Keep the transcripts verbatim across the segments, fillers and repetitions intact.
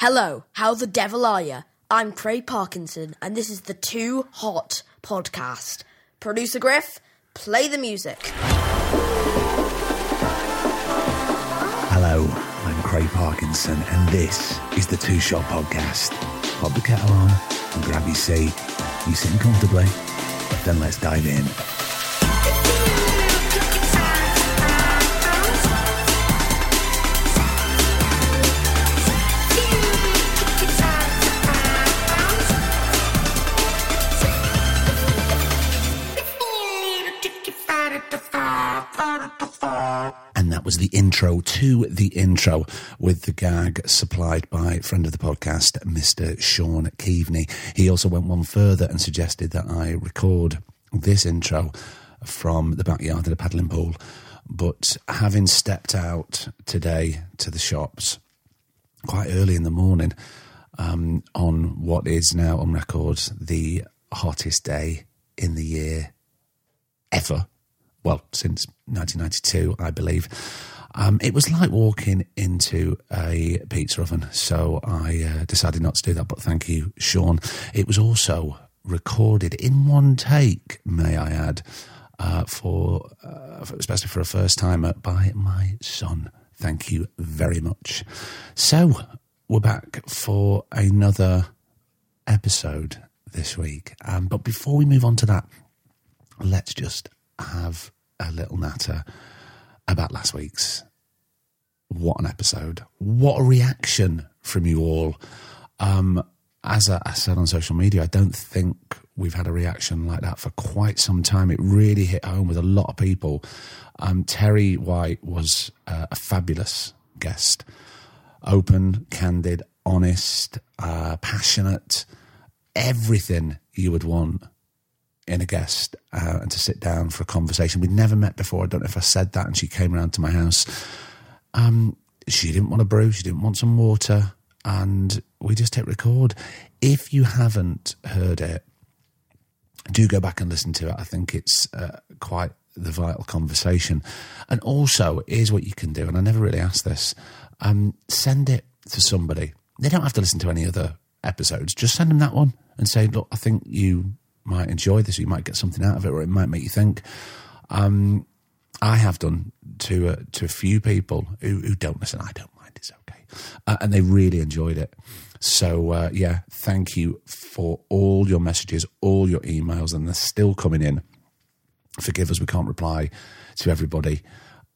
Hello, how the devil are you? I'm Craig Parkinson, and this is the Too Hot Podcast. Producer Griff, play the music. Hello, I'm Craig Parkinson, and this is the Too Shot Podcast. Pop the kettle on and grab your seat. You sit comfortably, then let's dive in. And that was the intro to the intro with the gag supplied by friend of the podcast, Mister Sean Keaveney. He also went one further and suggested that I record this intro from the backyard of the paddling pool. But having stepped out today to the shops quite early in the morning um, on what is now on record the hottest day in the year ever, well, since nineteen ninety-two, I believe. Um, it was like walking into a pizza oven, so I uh, decided not to do that, but thank you, Sean. It was also recorded in one take, may I add, uh, for, uh, for especially for a first-timer, by my son. Thank you very much. So, we're back for another episode this week. Um, but before we move on to that, let's just have a little natter about last week's. What an episode. What a reaction from you all. Um, as I, I said on social media, I don't think we've had a reaction like that for quite some time. It really hit home with a lot of people. Um, Terry White was uh, a fabulous guest. Open, candid, honest, uh, passionate, everything you would want in a guest uh, and to sit down for a conversation. We'd never met before. I don't know if I said that. And she came around to my house. Um, she didn't want a brew. She didn't want some water. And we just hit record. If you haven't heard it, do go back and listen to it. I think it's uh, quite the vital conversation. And also, here's what you can do. And I never really asked this. Um, send it to somebody. They don't have to listen to any other episodes. Just send them that one and say, look, I think you might enjoy this, or you might get something out of it, or it might make you think. Um, I have done to uh, to a few people who, who don't listen. I don't mind, it's okay. Uh, and they really enjoyed it. So, uh, yeah, thank you for all your messages, all your emails, and they're still coming in. Forgive us, we can't reply to everybody.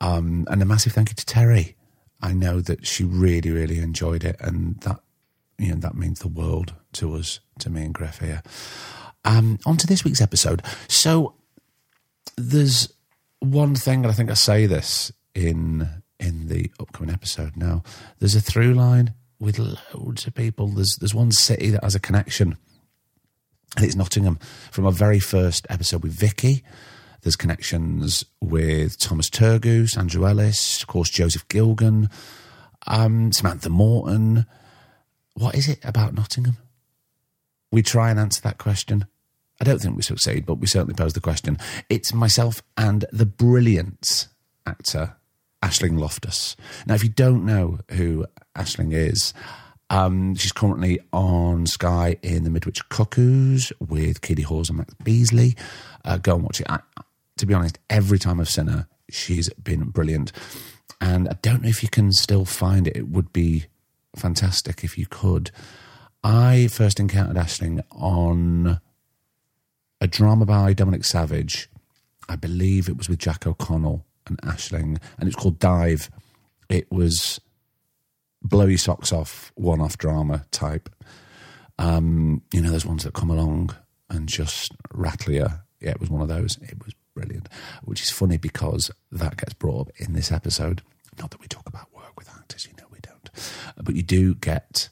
Um, and a massive thank you to Terry. I know that she really, really enjoyed it, and that, you know, that means the world to us, to me and Griff here. Um, on to this week's episode. So there's one thing, and I think I say this in in the upcoming episode now. There's a through line with loads of people. There's there's one city that has a connection, and it's Nottingham. From our very first episode with Vicky, there's connections with Thomas Turgoose, Andrew Ellis, of course, Joseph Gilgun, um, Samantha Morton. What is it about Nottingham? We try and answer that question. I don't think we succeed, but we certainly pose the question. It's myself and the brilliant actor, Aisling Loftus. Now, if you don't know who Aisling is, um, she's currently on Sky in the Midwich Cuckoos with Keely Hawes and Max Beasley. Uh, go and watch it. I, to be honest, every time I've seen her, she's been brilliant. And I don't know if you can still find it. It would be fantastic if you could. I first encountered Aisling on a drama by Dominic Savage. I believe it was with Jack O'Connell and Aisling, and it's called Dive. It was blow your socks off, one-off drama type. Um, you know, those ones that come along and just rattle you. Yeah, it was one of those. It was brilliant, which is funny because that gets brought up in this episode. Not that we talk about work with actors, you know we don't. But you do get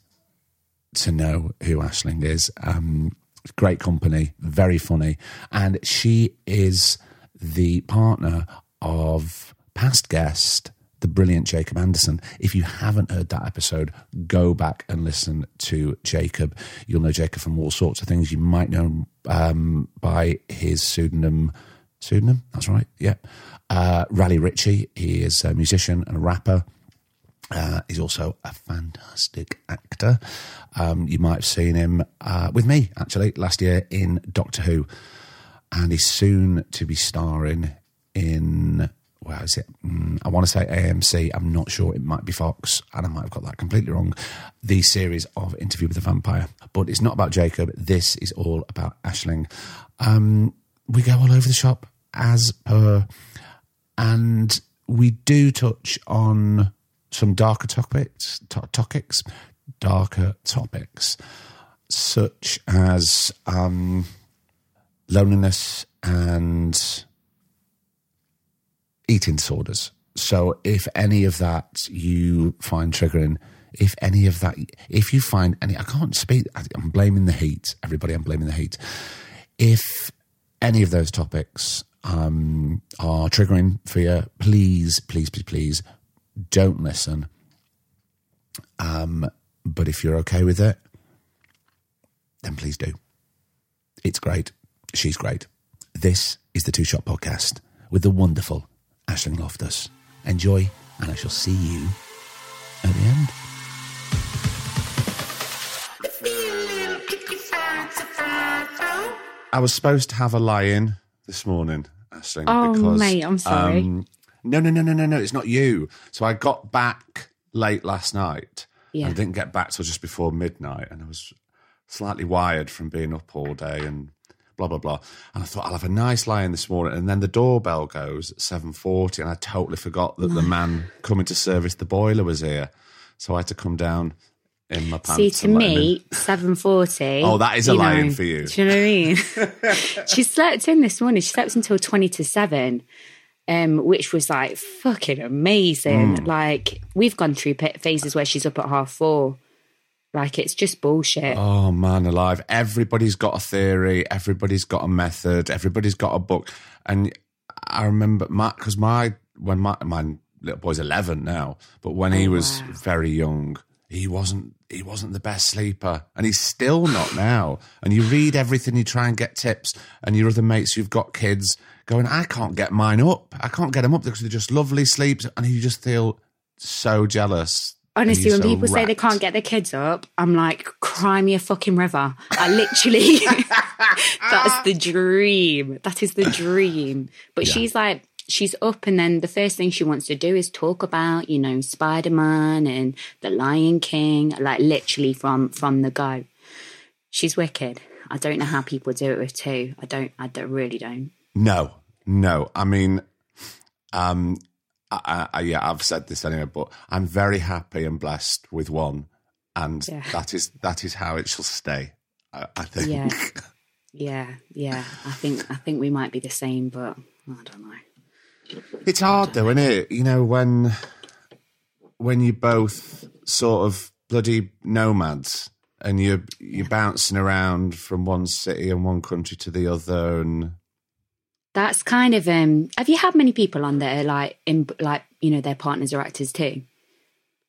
to know who Aisling is. Um, great company, very funny. And she is the partner of past guest, the brilliant Jacob Anderson. If you haven't heard that episode, go back and listen to Jacob. You'll know Jacob from all sorts of things. You might know him um, by his pseudonym, pseudonym, that's right, yeah. Uh, Raleigh Ritchie. He is a musician and a rapper. Uh, he's also a fantastic actor. Um, you might have seen him uh, with me, actually, last year in Doctor Who. And he's soon to be starring in... Well, is it? Mm, I want to say A M C. I'm not sure. It might be Fox, and I might have got that completely wrong. The series of Interview with the Vampire. But it's not about Jacob. This is all about Aisling. Um, we go all over the shop as per, and we do touch on some darker topics, to- topics, darker topics, such as um, loneliness and eating disorders. So if any of that you find triggering, if any of that, if you find any, I can't speak, I'm blaming the heat, everybody, I'm blaming the heat. If any of those topics um, are triggering for you, please, please, please, please don't listen. Um, but if you're okay with it, then please do. It's great. She's great. This is the Two Shot Podcast with the wonderful Aisling Loftus. Enjoy, and I shall see you at the end. I was supposed to have a lie-in this morning, Aisling. Oh, because, mate, I'm sorry. Um, no, no, no, no, no, no, it's not you. So I got back late last night. Yeah. And I didn't get back till just before midnight, and I was slightly wired from being up all day and blah, blah, blah. And I thought, I'll have a nice lie-in this morning. And then the doorbell goes at seven forty, and I totally forgot that the man coming to service the boiler was here. So I had to come down in my pants. See, to me, seven forty... Oh, that is a lie-in for you. Do you know what I mean? She slept in this morning. She slept until twenty to seven, um, which was, like, fucking amazing. Mm. Like, we've gone through phases where she's up at half four. Like, it's just bullshit. Oh, man alive. Everybody's got a theory. Everybody's got a method. Everybody's got a book. And I remember, because my, my, when my, my little boy's eleven now, but when oh, he was wow. very young, he wasn't he wasn't the best sleeper. And he's still not now. And you read everything, you try and get tips, and your other mates who've got kids going, I can't get mine up. I can't get them up because they're just lovely sleeps. And you just feel so jealous. Honestly, when so people wrecked. say they can't get their kids up, I'm like, cry me a fucking river. I literally, that's the dream. That is the dream. But yeah. she's like, she's up, and then the first thing she wants to do is talk about, you know, Spider-Man and the Lion King, like literally from, from the go. She's wicked. I don't know how people do it with two. I don't, I don't, really don't. No, no. I mean, um... I, I, yeah, I've said this anyway, but I'm very happy and blessed with one, and yeah. that is that is how it shall stay. I, I think. Yeah, yeah, yeah. I think I think we might be the same, but I don't know. It's hard though, know. isn't it? You know, when when you're both sort of bloody nomads and you're you're yeah. bouncing around from one city and one country to the other, and. That's kind of, um, have you had many people on there, like, in, like, you know, their partners are actors too?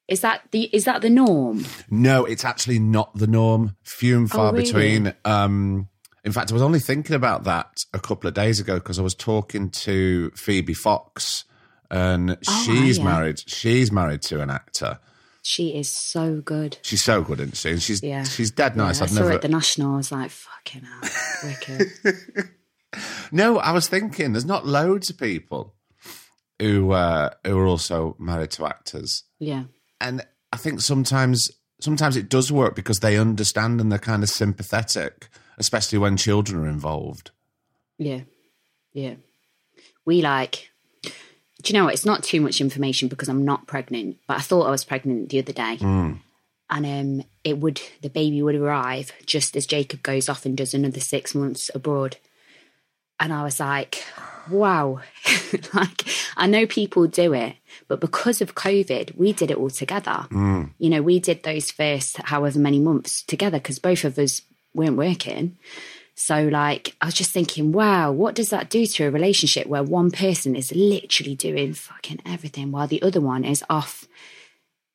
Is that the is that the norm? No, it's actually not the norm. Few and far oh, really? between. Um, in fact, I was only thinking about that a couple of days ago because I was talking to Phoebe Fox, and oh, she's yeah. married. She's married to an actor. She is so good. She's so good, isn't she? And she's, yeah. she's dead nice. Yeah, I I've saw never... her at the National. I was like, fucking hell, wicked. No, I was thinking there's not loads of people who uh, who are also married to actors. Yeah, and I think sometimes sometimes it does work because they understand and they're kind of sympathetic, especially when children are involved. Yeah, yeah. We like. Do you know what? It's not too much information because I'm not pregnant, but I thought I was pregnant the other day, mm. and um, it would the baby would arrive just as Jacob goes off and does another six months abroad. And I was like, wow. Like, I know people do it, but because of COVID, we did it all together. Mm. You know, we did those first however many months together because both of us weren't working. So, like, I was just thinking, wow, what does that do to a relationship where one person is literally doing fucking everything while the other one is off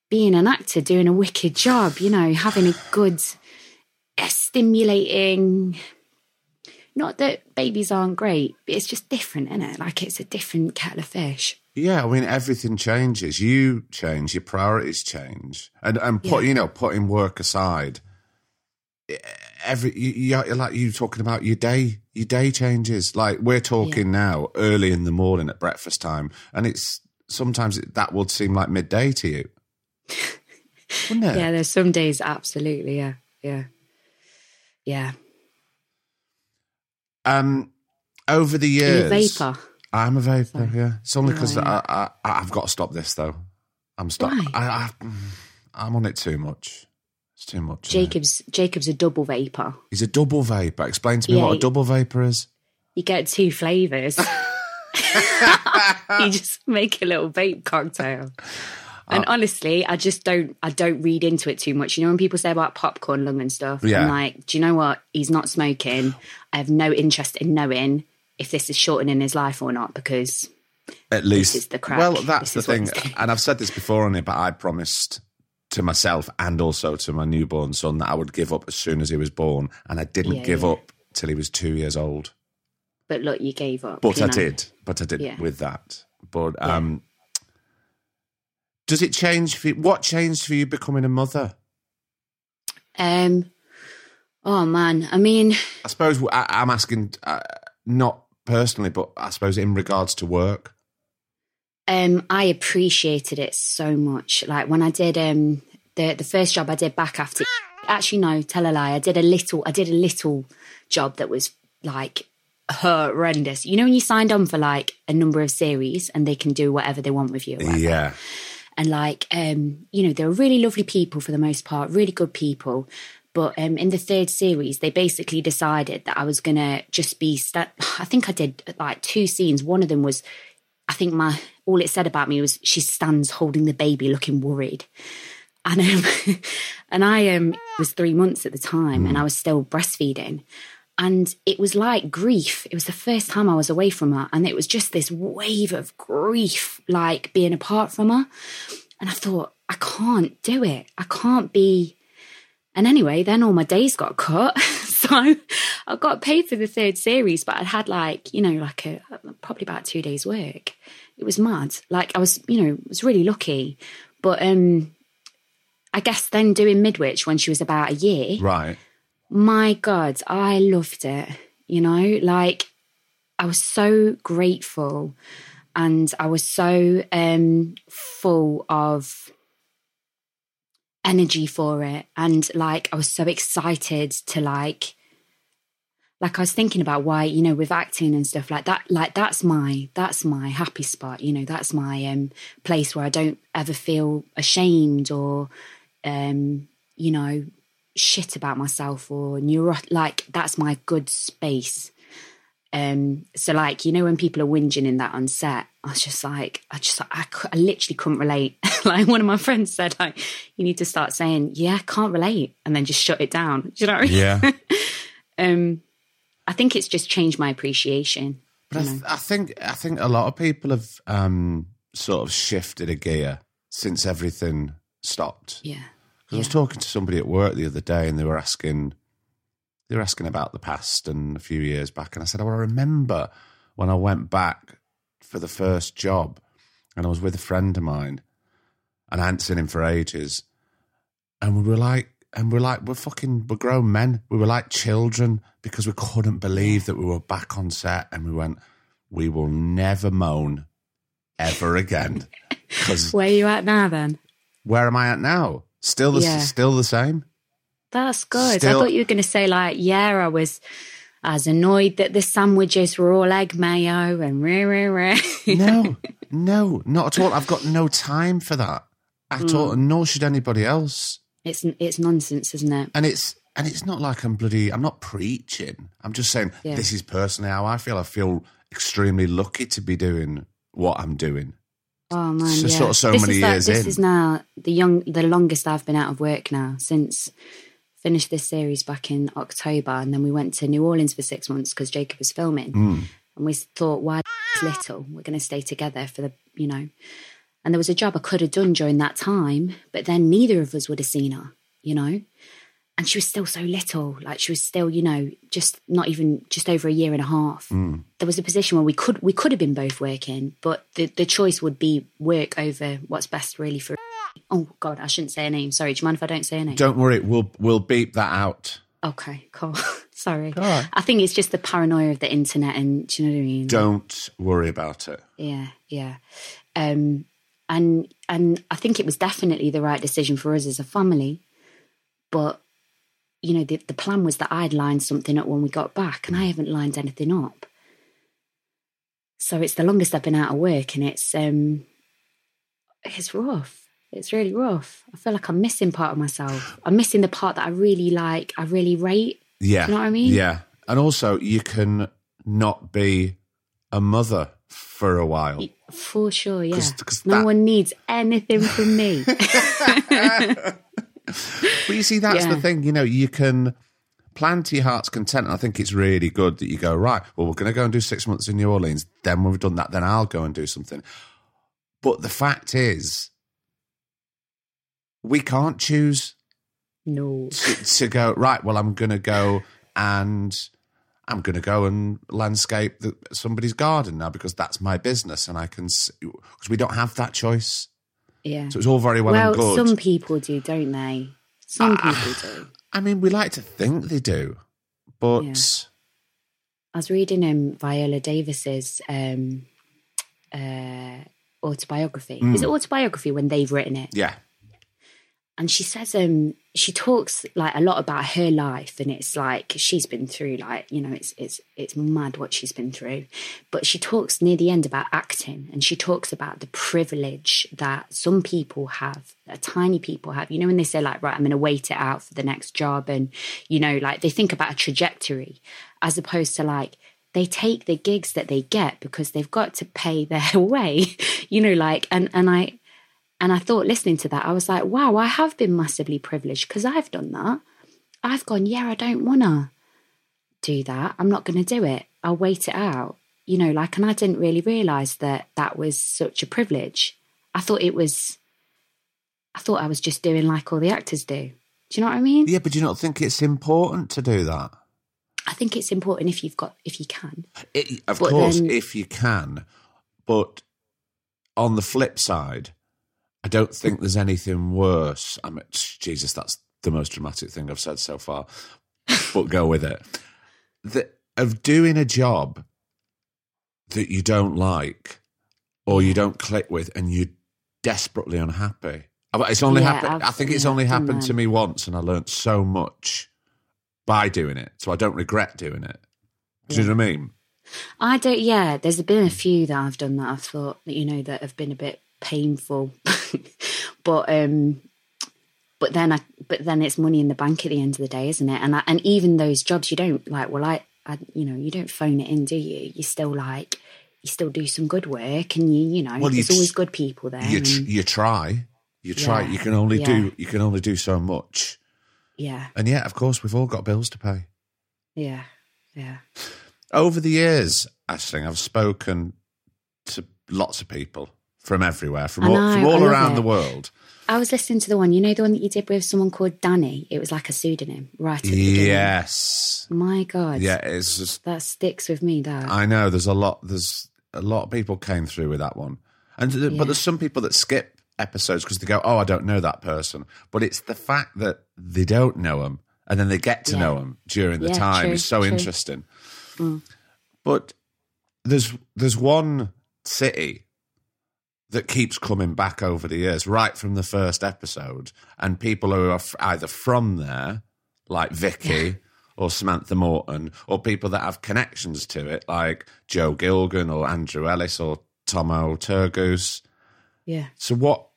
being an actor, doing a wicked job, you know, having a good, a stimulating... Not that babies aren't great, but it's just different, isn't it? Like, it's a different kettle of fish. Yeah, I mean, everything changes. You change, your priorities change. And, and put, yeah. you know, putting work aside, every you, you, like you talking about your day, your day changes. Like, we're talking yeah. now early in the morning at breakfast time, and it's sometimes it, that would seem like midday to you. Wouldn't it? Yeah, there's some days, absolutely, yeah, yeah, yeah. Um, over the years, Are you a vapor? I'm a vapor. Sorry. Yeah, it's only because right. I, I, I've got to stop this though. I'm stop. Right. I, I, I'm on it too much. It's too much. Jacob's Jacob's a double vapor. He's a double vapor. Explain to me yeah, what a double vapor is. You get two flavors. You just make a little vape cocktail. And uh, honestly, I just don't. I don't read into it too much. You know when people say about popcorn lung and stuff. Yeah. I'm like, do you know what? He's not smoking. I have no interest in knowing if this is shortening his life or not because at least this is the crack. Well, that's the thing. And I've said this before on it, but I promised to myself and also to my newborn son that I would give up as soon as he was born, and I didn't yeah, give yeah. up till he was two years old. But look, you gave up. But I know? did. But I did yeah. with that. But um. Yeah. Does it change for you? What changed for you becoming a mother? Um, oh man, I mean, I suppose I, I'm asking uh, not personally, but I suppose in regards to work. Um, I appreciated it so much. Like when I did um the the first job I did back after. Actually, no, tell a lie. I did a little. I did a little job that was like horrendous. You know when you signed on for like a number of series and they can do whatever they want with you. Yeah. And like, um, you know, they were really lovely people for the most part, really good people. But um, in the third series, they basically decided that I was going to just be, st- I think I did like two scenes. One of them was, I think my, all it said about me was she stands holding the baby looking worried. And, um, and I um, was three months at the time mm. and I was still breastfeeding. And it was like grief. It was the first time I was away from her. And it was just this wave of grief, like being apart from her. And I thought, I can't do it. I can't be. And anyway, then all my days got cut. So I got paid for the third series, but I had like, you know, like a, probably about two days work. It was mad. Like I was, you know, was really lucky. But um, I guess then doing Midwich when she was about a year. Right. My God, I loved it, you know, like I was so grateful and I was so um, full of energy for it. And like, I was so excited to like, like I was thinking about why, you know, with acting and stuff like that, like that's my, that's my happy spot, you know, that's my um, place where I don't ever feel ashamed or, um, you know, shit about myself or neuro like that's my good space. Um so like, you know, when people are whinging in that on set, I was just like I just I, I literally couldn't relate. Like one of my friends said, like, you need to start saying yeah can't relate and then just shut it down. Do you know what I mean? Yeah. um I think it's just changed my appreciation, but I, th- I think I think a lot of people have um sort of shifted a gear since everything stopped. Yeah. Because yeah. I was talking to somebody at work the other day, and they were asking, they were asking about the past and a few years back, and I said, "Oh, I remember when I went back for the first job, and I was with a friend of mine, and I hadn't seen him for ages, and we were like, and we're like, we're fucking, we're grown men, we were like children because we couldn't believe that we were back on set, and we went, we will never moan ever again." Cause where are you at now, then? Where am I at now? Still the yeah. still the same. That's good. Still, I thought you were going to say like, yeah, I was as annoyed that the sandwiches were all egg mayo and rah, rah, rah. No, no, not at all. I've got no time for that at mm. all, and nor should anybody else. It's it's nonsense, isn't it? And it's and it's not like I'm bloody. I'm not preaching. I'm just saying yeah. this is personally how I feel. I feel extremely lucky to be doing what I'm doing. Oh man, so, yeah. sort of so this many is that, years this in. This is now the young, the longest I've been out of work now since finished this series back in October, and then we went to New Orleans for six months because Jacob was filming, mm. and we thought, why little? We're going to stay together for the, you know. And there was a job I could have done during that time, but then neither of us would have seen her, you know. And she was still so little, like she was still, you know, just not even just over a year and a half. Mm. There was a position where we could we could have been both working, but the, the choice would be work over what's best really for. Oh God, I shouldn't say her name. Sorry, do you mind if I don't say her name? Don't worry, we'll we'll beep that out. Okay, cool. Sorry, right. I think it's just the paranoia of the internet, and do you know what I mean? Don't worry about it. Yeah, yeah. Um, and and I think it was definitely the right decision for us as a family, but. You know, the, the plan was that I'd lined something up when we got back, and I haven't lined anything up. So it's the longest I've been out of work, and it's um, it's rough. It's really rough. I feel like I'm missing part of myself. I'm missing the part that I really like, I really rate. Yeah. Do you know what I mean? Yeah. And also, you can not be a mother for a while. For sure, yeah. Cause, cause no that... one needs anything from me. But you see, that's yeah. the thing, you know, you can plan to your heart's content. And I think it's really good that you go, right, well, we're going to go and do six months in New Orleans. Then when we've done that, then I'll go and do something. But the fact is, we can't choose no. to, to go, right, well, I'm going to go and I'm going to go and landscape the, somebody's garden now because that's my business. And I can, because we don't have that choice. Yeah. So it's all very well, well and good. Well, some people do, don't they? Some uh, people do. I mean, we like to think they do, but... Yeah. I was reading um, Viola Davis's um, uh, autobiography. Mm. Is it autobiography when they've written it? Yeah. And she says, um, she talks like a lot about her life, and it's like she's been through, like, you know, it's it's it's mad what she's been through. But she talks near the end about acting, and she talks about the privilege that some people have, that tiny people have. You know, when they say like, right, I'm going to wait it out for the next job, and, you know, like they think about a trajectory as opposed to like, they take the gigs that they get because they've got to pay their way, you know, like, and, and I... And I thought, listening to that, I was like, wow, I have been massively privileged because I've done that. I've gone, yeah, I don't want to do that. I'm not going to do it. I'll wait it out. You know, like, and I didn't really realise that that was such a privilege. I thought it was, I thought I was just doing like all the actors do. Do you know what I mean? Yeah, but do you not think it's important to do that? I think it's important if you've got, if you can. It, of but course, then, if you can. But on the flip side, I don't think there's anything worse. I mean, Jesus, that's the most dramatic thing I've said so far, but go with it. The, of doing a job that you don't like or you don't click with and you're desperately unhappy. It's only yeah, happened. I think it's yeah, only happened to me once, and I learned so much by doing it. So I don't regret doing it. Do yeah. you know what I mean? I don't, yeah. There's been a few that I've done that I've thought, you know, that have been a bit painful, but um but then I but then it's money in the bank at the end of the day, isn't it? And I, and even those jobs you don't like, well I, I you know, you don't phone it in, do you? You still like you still do some good work, and you you know, well, there's you, always good people there. You, and, you try you try yeah, you can only yeah. do you can only do so much. Yeah. And yeah, of course we've all got bills to pay. Yeah. Yeah. Over the years, Aisling, I've spoken to lots of people from everywhere, from all, know, from all around it. the world. I was listening to the one, you know, the one that you did with someone called Danny. It was like a pseudonym, right? At the yes. Beginning. My God. Yeah, it's just that sticks with me. That I know. There's a lot. There's a lot of people came through with that one, and yeah. but there's some people that skip episodes because they go, "Oh, I don't know that person." But it's the fact that they don't know them, and then they get to yeah. know them during the yeah, time. True, it's so true. Interesting. Mm. But there's there's one city that keeps coming back over the years, right from the first episode. And people who are either from there, like Vicky yeah. or Samantha Morton, or people that have connections to it, like Joe Gilgun or Andrew Ellis or Tomo Turgoose. Yeah. So what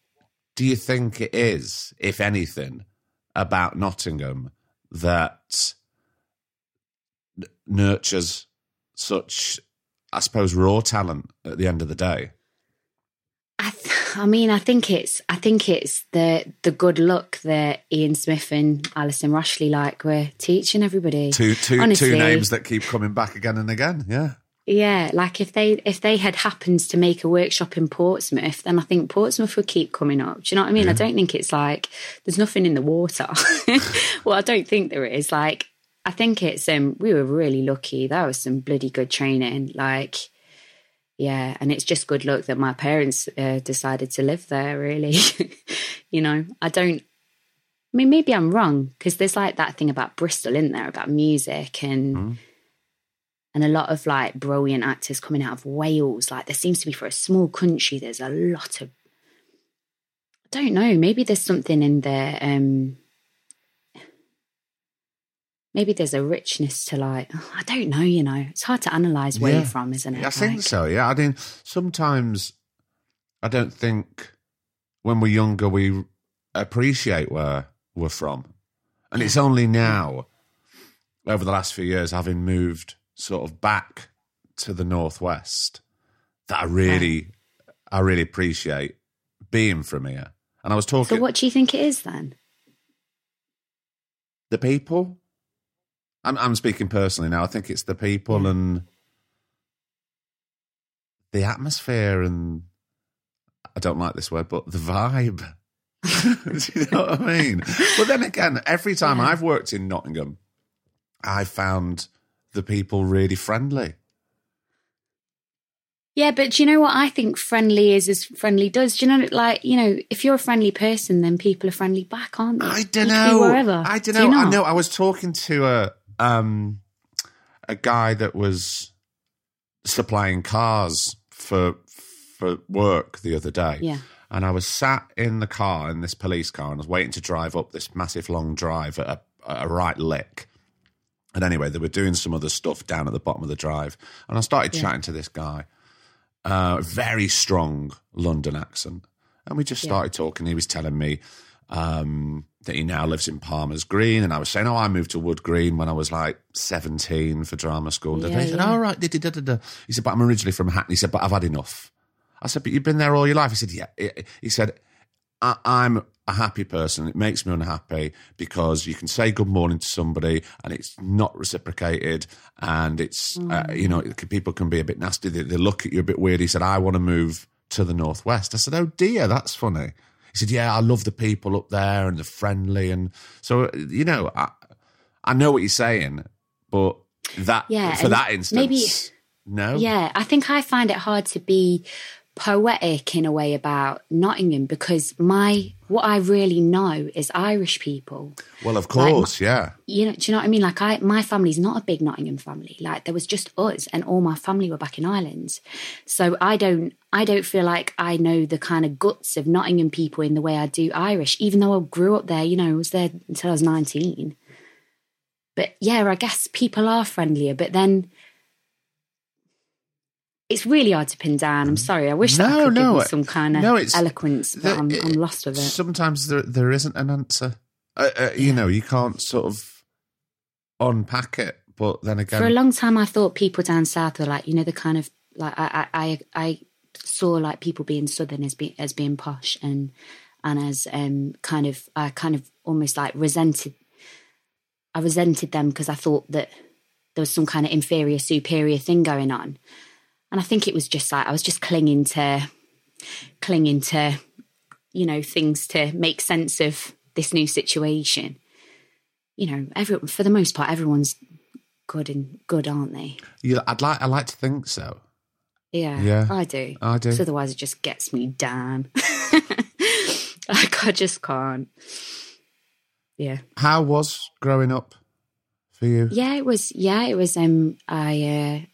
do you think it is, if anything, about Nottingham that n- nurtures such I suppose, raw talent at the end of the day? I, th- I mean, I think it's I think it's the the good luck that Ian Smith and Alison Rushley like were teaching everybody. Two two Honestly, two names that keep coming back again and again. Yeah, yeah. Like if they if they had happened to make a workshop in Portsmouth, then I think Portsmouth would keep coming up. Do you know what I mean? Yeah. I don't think it's like there's nothing in the water. Well, I don't think there is. Like I think it's um we were really lucky. That was some bloody good training. Like. Yeah, and it's just good luck that my parents uh, decided to live there, really. You know, I don't... I mean, maybe I'm wrong, because there's, like, that thing about Bristol, isn't there, about music and mm. and a lot of, like, brilliant actors coming out of Wales. Like, there seems to be, for a small country, there's a lot of... I don't know, maybe there's something in there... Um, Maybe there's a richness to like, oh, I don't know, you know. It's hard to analyse where yeah. you're from, isn't it? I think like, so, yeah. I mean, sometimes I don't think when we're younger we appreciate where we're from. And it's only now, over the last few years, having moved sort of back to the Northwest, that I really, right. I really appreciate being from here. And I was talking... So what do you think it is then? The people... I'm, I'm speaking personally now. I think it's the people mm. and the atmosphere and, I don't like this word, but the vibe. Do you know what I mean? But then again, every time yeah. I've worked in Nottingham, I found the people really friendly. Yeah, but do you know what I think friendly is as friendly does? Do you know, like, you know, if you're a friendly person, then people are friendly back, aren't they? I don't know. Wherever. I don't know. Do I know. I was talking to a... Um, a guy that was supplying cars for for work the other day. Yeah. And I was sat in the car, in this police car, and I was waiting to drive up this massive long drive at a, at a right lick. And anyway, they were doing some other stuff down at the bottom of the drive. And I started yeah. chatting to this guy, uh, very strong London accent. And we just started yeah. talking. He was telling me... Um, that he now lives in Palmer's Green. And I was saying, oh, I moved to Wood Green when I was like seventeen for drama school. Yeah, he said, all yeah. oh, right. He said, but I'm originally from Hackney. He said, but I've had enough. I said, but you've been there all your life. He said, yeah. He said, I- I'm a happy person. It makes me unhappy because you can say good morning to somebody and it's not reciprocated. And it's, mm. uh, you know, people can be a bit nasty. They, they look at you a bit weird. He said, I want to move to the Northwest. I said, oh dear, that's funny. He said, yeah, I love the people up there and they're friendly. And so, you know, I, I know what you're saying, but that yeah, for that instance, maybe, no. Yeah, I think I find it hard to be poetic in a way about Nottingham because my what I really know is Irish people. Well, of course, like, yeah. You know, do you know what I mean? Like, I my family's not a big Nottingham family. Like, there was just us, and all my family were back in Ireland. So I don't, I don't feel like I know the kind of guts of Nottingham people in the way I do Irish, even though I grew up there. You know, I was there until I was nineteen. But yeah, I guess people are friendlier. But then. It's really hard to pin down. I'm sorry. I wish that no, I could no, give me some kind of no, eloquence, but the, I'm, I'm lost with it. Sometimes there there isn't an answer. Uh, uh, you yeah. know, you can't sort of unpack it. But then again, for a long time, I thought people down south were like, you know, the kind of like I I, I saw like people being southern as being as being posh and and as um kind of I kind of almost like resented. I resented them because I thought that there was some kind of inferior superior thing going on. And I think it was just like, I was just clinging to, clinging to, you know, things to make sense of this new situation. You know, everyone, for the most part, everyone's good and good, aren't they? Yeah, I'd like, I like to think so. Yeah, yeah, I do. I do. So otherwise it just gets me down. Like, I just can't. Yeah. How was growing up for you? Yeah, it was, yeah, it was, um, I,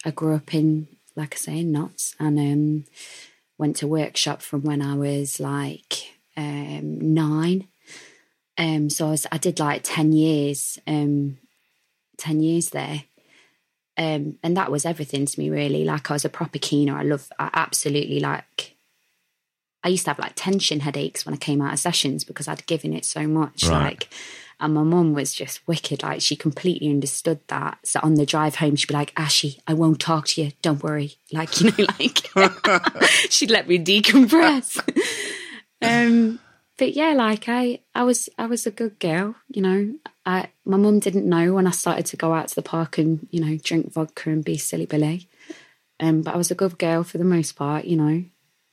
uh, I grew up in, like I say, in Notts, and um, went to workshop from when I was like um, nine. Um, so I, was, I did like ten years, um, ten years there, um, and that was everything to me, really. Like I was a proper keener. I love, I absolutely like. I used to have like tension headaches when I came out of sessions because I'd given it so much. Right. Like, and my mum was just wicked. Like, she completely understood that. So on the drive home, she'd be like, Ashy, I won't talk to you. Don't worry. Like, you know, like she'd let me decompress. um, but yeah, like I, I was, I was a good girl. You know, I, my mum didn't know when I started to go out to the park and, you know, drink vodka and be silly Billy. Um, but I was a good girl for the most part, you know,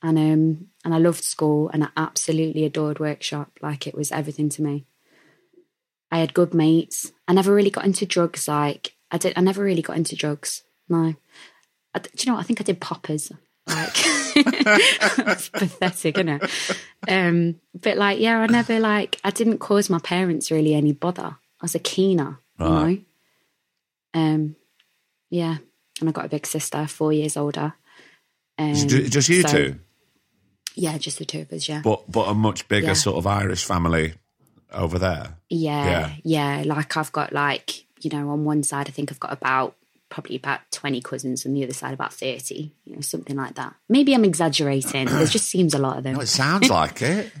and um, and I loved school and I absolutely adored workshop. Like, it was everything to me. I had good mates. I never really got into drugs. Like I did, I never really got into drugs. No, I, do you know what? I think I did poppers. Like, that's pathetic, isn't it? Um, but like, yeah, I never like I didn't cause my parents really any bother. I was a keener, right. you know. Um, yeah. And I got a big sister, four years older. Um, just you so, two? Yeah, just the two of us, yeah. But but a much bigger yeah. sort of Irish family over there? Yeah, yeah, yeah. Like I've got like, you know, on one side I think I've got about, probably about twenty cousins, on the other side about thirty, you know, something like that. Maybe I'm exaggerating. There just seems a lot of them. No, it sounds like it.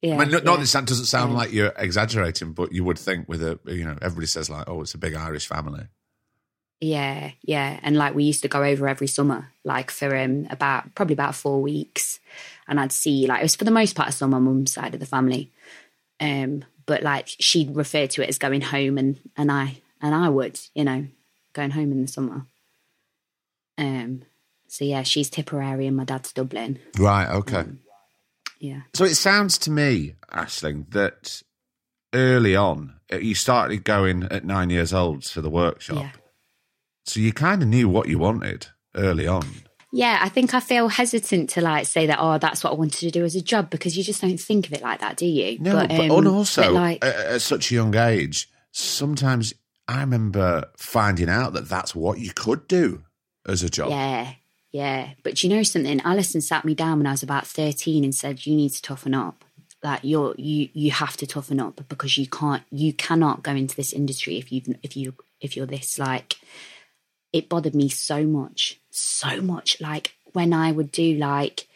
Yeah, I mean, not, yeah. not that it doesn't sound yeah. like you're exaggerating, but you would think with a, you know, everybody says like, oh, it's a big Irish family. Yeah, yeah. And like we used to go over every summer, like for um, about probably about four weeks. And I'd see, like, it was for the most part a summer on my mum's side of the family. Um, but like she'd refer to it as going home and, and I and I would, you know, going home in the summer. Um, so yeah, she's Tipperary and my dad's Dublin. Right, okay. Um, yeah. So it sounds to me, Aisling, that early on, you started going at nine years old to the workshop. Yeah. So you kind of knew what you wanted early on. Yeah, I think I feel hesitant to like say that, oh, that's what I wanted to do as a job, because you just don't think of it like that, do you? No, but, um, but and also like, at, at such a young age, sometimes I remember finding out that that's what you could do as a job. Yeah, yeah. But you know something? Alison sat me down when I was about thirteen and said, you need to toughen up. Like you're, you, you have to toughen up because you can't, you cannot go into this industry if you, if you, if you're this like. It bothered me so much, so much. Like when I would do like,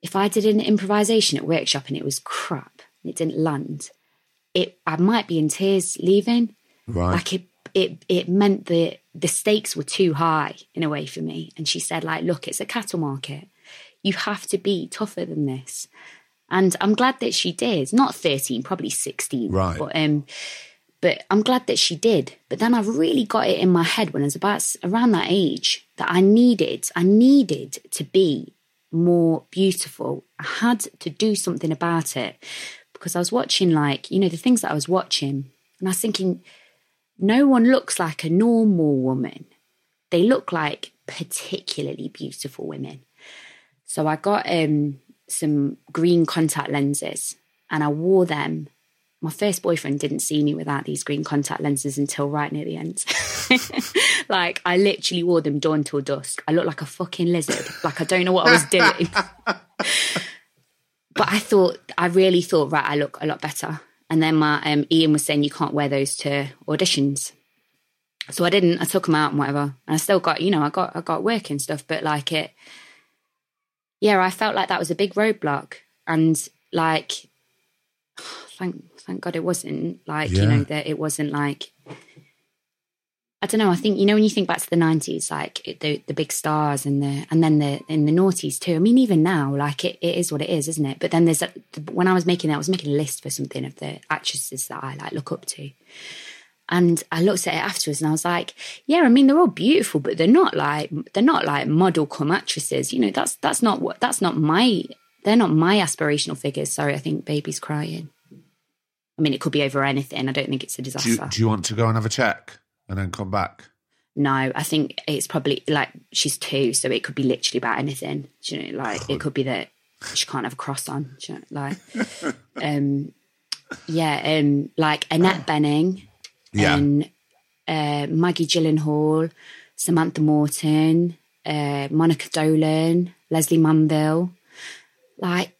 if I did an improvisation at workshop and it was crap, it didn't land, it I might be in tears leaving. Right. Like it, it, it meant that the stakes were too high in a way for me. And she said like, look, it's a cattle market. You have to be tougher than this. And I'm glad that she did. Not thirteen, probably sixteen. Right. But, um, But I'm glad that she did. But then I really got it in my head when I was about around that age that I needed, I needed to be more beautiful. I had to do something about it because I was watching like, you know, the things that I was watching and I was thinking, no one looks like a normal woman. They look like particularly beautiful women. So I got um, some green contact lenses and I wore them. My first boyfriend didn't see me without these green contact lenses until right near the end. Like, I literally wore them dawn till dusk. I looked like a fucking lizard. Like, I don't know what I was doing. But I thought, I really thought, right, I look a lot better. And then my um, Ian was saying, you can't wear those to auditions. So I didn't. I took them out and whatever. And I still got, you know, I got, I got work and stuff. But, like, it, yeah, I felt like that was a big roadblock. And, like... Thank, thank God it wasn't like, yeah. you know, that it wasn't like, I don't know. I think, you know, when you think back to the nineties, like it, the the big stars and the, and then the, in the noughties too. I mean, even now, like it, it is what it is, isn't it? But then there's, a, when I was making that, I was making a list for something of the actresses that I like look up to. And I looked at it afterwards and I was like, yeah, I mean, they're all beautiful, but they're not like, they're not like model cum actresses. You know, that's, that's not what, that's not my, they're not my aspirational figures. Sorry. I think baby's crying. I mean, it could be over anything. I don't think it's a disaster. Do you, do you want to go and have a check and then come back? No, I think it's probably like she's two, so it could be literally about anything. Do you know, like oh. it could be that she can't have a cross on. Do you know, like, um, yeah, um, like Annette Bening, yeah, and, uh, Maggie Gyllenhaal, Samantha Morton, uh, Monica Dolan, Leslie Manville, like.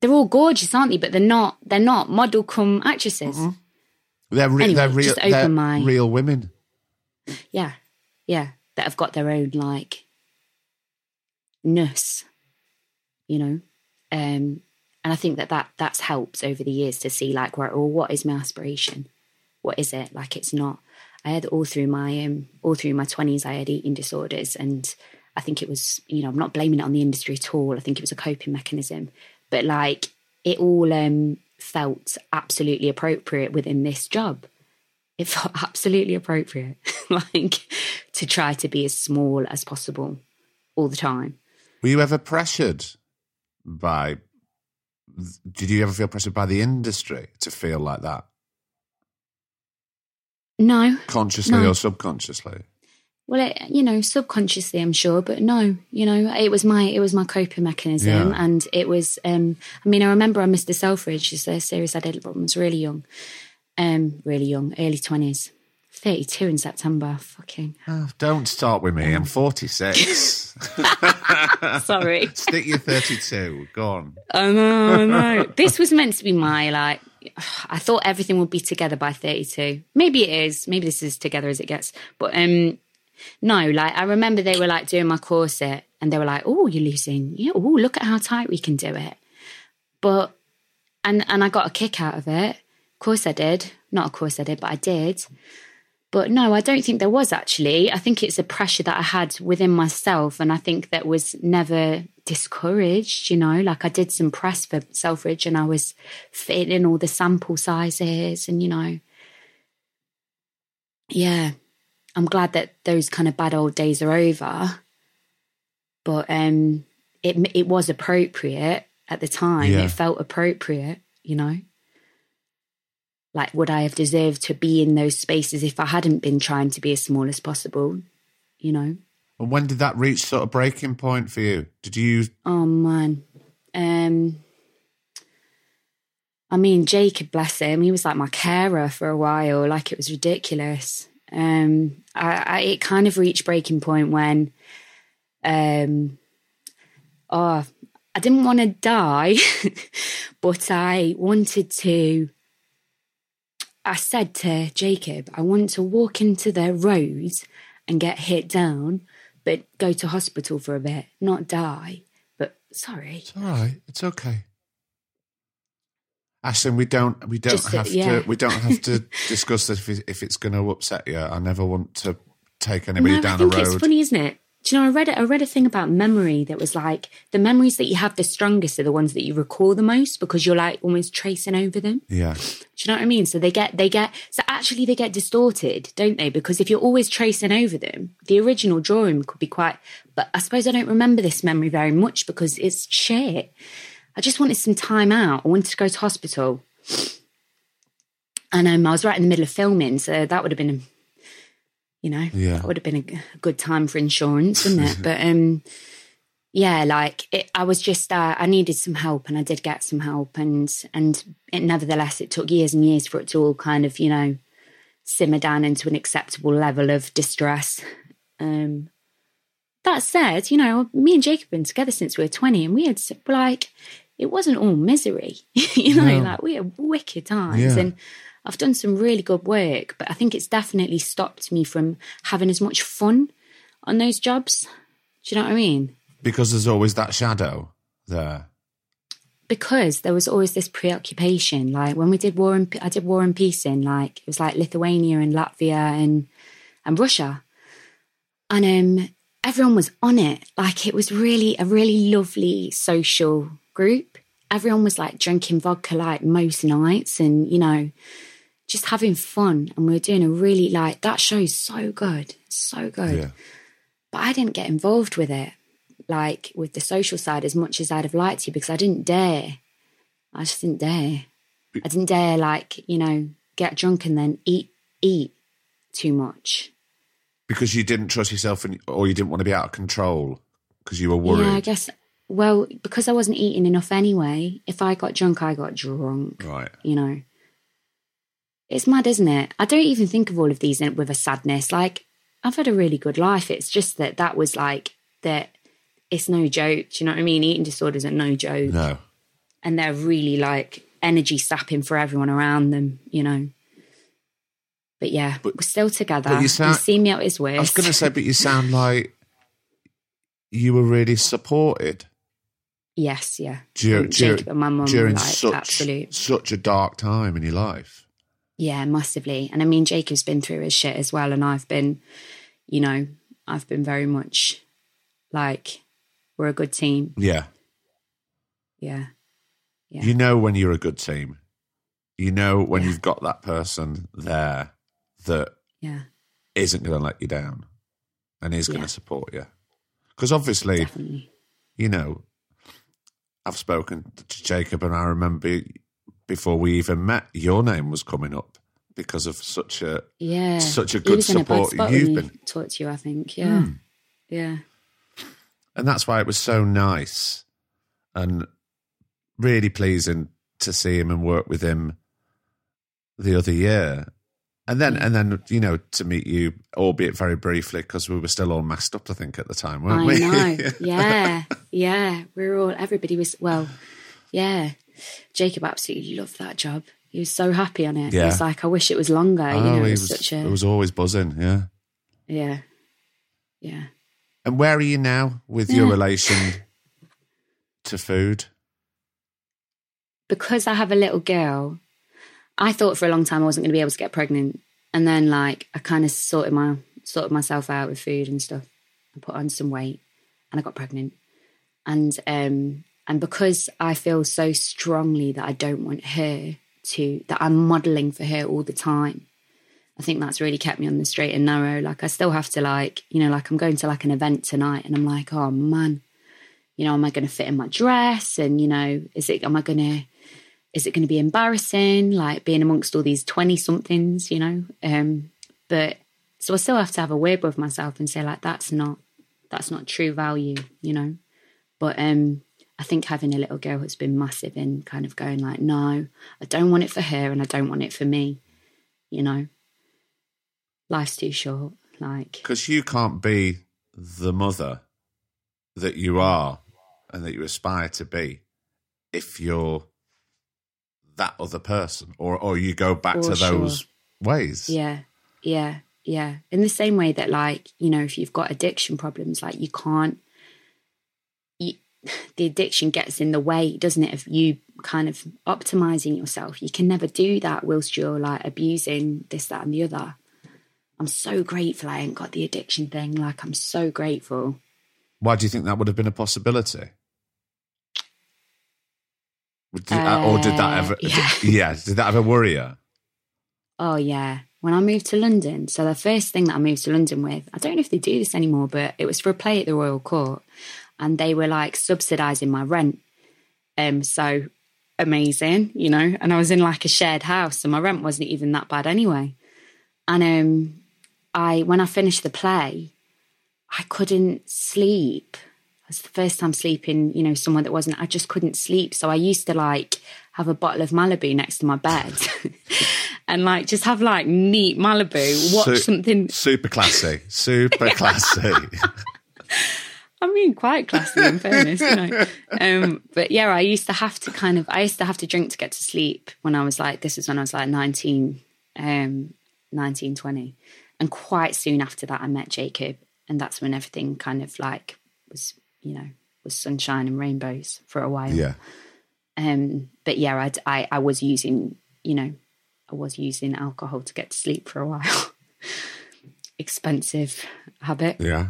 They're all gorgeous, aren't they? But they're not. They're not model cum actresses. Mm-hmm. They're, re- anyway, they're real. They're my... real women. Yeah, yeah. That have got their own like ness. you know. Um, and I think that, that that's helped over the years to see, like, where, oh, what is my aspiration? What is it? Like, it's not... I had all through my um, all through my twenties, I had eating disorders, and I think it was, you know, I'm not blaming it on the industry at all. I think it was a coping mechanism. But, like, it all um, felt absolutely appropriate within this job. It felt absolutely appropriate, like, to try to be as small as possible all the time. Were you ever pressured by... Did you ever feel pressured by the industry to feel like that? No. Consciously no. Or subconsciously? Well, it, you know, subconsciously, I'm sure, but no, you know, it was my it was my coping mechanism, yeah. And it was. Um, I mean, I remember I missed the Selfridges, their serious addiction problems, really young, um, really young, early twenties, thirty-two in September. Fucking. Oh, don't start with me. I'm forty-six. Sorry. Stick your thirty-two. Go on. Oh no, no. This was meant to be my like. I thought everything would be together by thirty-two. Maybe it is. Maybe this is together as it gets. But um, no, like I remember they were like doing my corset and they were like, oh, you're losing. Yeah. Oh, look at how tight we can do it. But, and, and I got a kick out of it. Of course I did. Not of course I did, but I did. But no, I don't think there was actually. I think it's a pressure that I had within myself. And I think that was never discouraged, you know, like I did some press for Selfridge and I was fitting in all the sample sizes and, you know, yeah, I'm glad that those kind of bad old days are over. But um, it, it was appropriate at the time. Yeah. It felt appropriate, you know. Like, would I have deserved to be in those spaces if I hadn't been trying to be as small as possible, you know? And when did that reach sort of breaking point for you? Did you... Oh, man. Um, I mean, Jacob, bless him, he was like my carer for a while. Like, it was ridiculous. Um, I, I it kind of reached breaking point when... Um, oh, I didn't want to die, but I wanted to... I said to Jacob, I want to walk into their road and get hit down, but go to hospital for a bit, not die. But sorry. It's all right. It's okay. Aisling, we don't we don't Just have that, yeah. to we don't have to discuss this if if it's gonna upset you. I never want to take anybody no, down the road. I think it's funny, isn't it? Do you know, I read, I read a thing about memory that was like, the memories that you have the strongest are the ones that you recall the most because you're like almost tracing over them. Yeah. Do you know what I mean? So they get, they get, so actually they get distorted, don't they? Because if you're always tracing over them, the original drawing could be quite, but I suppose I don't remember this memory very much because it's shit. I just wanted some time out. I wanted to go to hospital. And um, I was right in the middle of filming, so that would have been... You know, yeah. That would have been a good time for insurance, wouldn't it? But um, yeah, like it, I was just, uh, I needed some help and I did get some help. And and it, nevertheless, it took years and years for it to all kind of, you know, simmer down into an acceptable level of distress. Um, that said, you know, me and Jacob have been together since we were twenty and we had like, it wasn't all misery, you know, no. Like we had wicked times. Yeah. And I've done some really good work, but I think it's definitely stopped me from having as much fun on those jobs. Do you know what I mean? Because there's always that shadow there. Because there was always this preoccupation. Like when we did War and I did War and Peace in, like it was like Lithuania and Latvia and and Russia, and um, everyone was on it. Like it was really a really lovely social group. Everyone was like drinking vodka like most nights and, you know, just having fun. And we were doing a really like, that show's so good, so good. Yeah. But I didn't get involved with it, like with the social side as much as I'd have liked to because I didn't dare. I just didn't dare. I didn't dare like, you know, get drunk and then eat, eat too much. Because you didn't trust yourself and, or you didn't want to be out of control because you were worried. Yeah, I guess... Well, because I wasn't eating enough anyway, if I got drunk, I got drunk. Right. You know. It's mad, isn't it? I don't even think of all of these with a sadness. Like, I've had a really good life. It's just that that was like, that it's no joke. Do you know what I mean? Eating disorders are no joke. No. And they're really like energy sapping for everyone around them, you know. But yeah, but, we're still together. You sound, see me out his worst. I was going to say, but you sound like you were really supported. Yes, yeah. Dur- Jacob dur- and my mum, during like, such, absolute. such a dark time in your life. Yeah, massively. And I mean, Jacob's been through his shit as well. And I've been, you know, I've been very much like, we're a good team. Yeah. Yeah. Yeah. You know when you're a good team. You know when yeah. you've got that person there that yeah. isn't going to let you down and is yeah. going to support you. Because obviously, Definitely. you know, I've spoken to Jacob, and I remember before we even met, your name was coming up because of such a yeah. such a good support. A You've when been he talked to you, I think, yeah, mm. yeah. And that's why it was so nice and really pleasing to see him and work with him the other year, and then yeah. and then you know to meet you, albeit very briefly, because we were still all masked up, I think, at the time, weren't I we? I know, yeah. Yeah, we were all, everybody was, well, yeah. Jacob absolutely loved that job. He was so happy on it. Yeah. He was like, I wish it was longer. Oh, you know, it was, was such a... It was always buzzing, yeah. Yeah, yeah. And where are you now with yeah. your relation to food? Because I have a little girl, I thought for a long time I wasn't going to be able to get pregnant. And then, like, I kind of sorted, my, sorted myself out with food and stuff. I put on some weight and I got pregnant. And um, and because I feel so strongly that I don't want her to, that I'm modelling for her all the time, I think that's really kept me on the straight and narrow. Like, I still have to, like, you know, like I'm going to like an event tonight and I'm like, oh man, you know, am I going to fit in my dress? And, you know, is it, am I going to, is it going to be embarrassing? Like being amongst all these twenty somethings, you know? Um, but so I still have to have a word with myself and say like, that's not, that's not true value, you know? But um, I think having a little girl has been massive in kind of going like, no, I don't want it for her and I don't want it for me, you know. Life's too short, like. Because you can't be the mother that you are and that you aspire to be if you're that other person or, or you go back to sure. those ways. Yeah, yeah, yeah. In the same way that, like, you know, if you've got addiction problems, like you can't, the addiction gets in the way, doesn't it, of you kind of optimizing yourself. You can never do that whilst you're like abusing this, that and the other. I'm so grateful I ain't got the addiction thing. Like, I'm so grateful. Why do you think that would have been a possibility? Did, uh, or did that ever yeah. Did, yeah did that ever worry you? Oh yeah, when I moved to London, so the first thing that I moved to London with, I don't know if they do this anymore, but it was for a play at the Royal Court. And they were like subsidising my rent. Um, so amazing, you know. And I was in like a shared house and my rent wasn't even that bad anyway. And um, I, when I finished the play, I couldn't sleep. It was the first time sleeping, you know, somewhere that wasn't, I just couldn't sleep. So I used to like have a bottle of Malibu next to my bed and like just have like neat Malibu, watch Su- something. Super classy, super classy. I mean, quite classy in fairness, you know. Um, but yeah, I used to have to kind of, I used to have to drink to get to sleep when I was like, this was when I was like nineteen, um, nineteen, twenty. And quite soon after that, I met Jacob. And that's when everything kind of like was, you know, was sunshine and rainbows for a while. Yeah. Um, but yeah, I, I, I was using, you know, I was using alcohol to get to sleep for a while. Expensive habit. Yeah.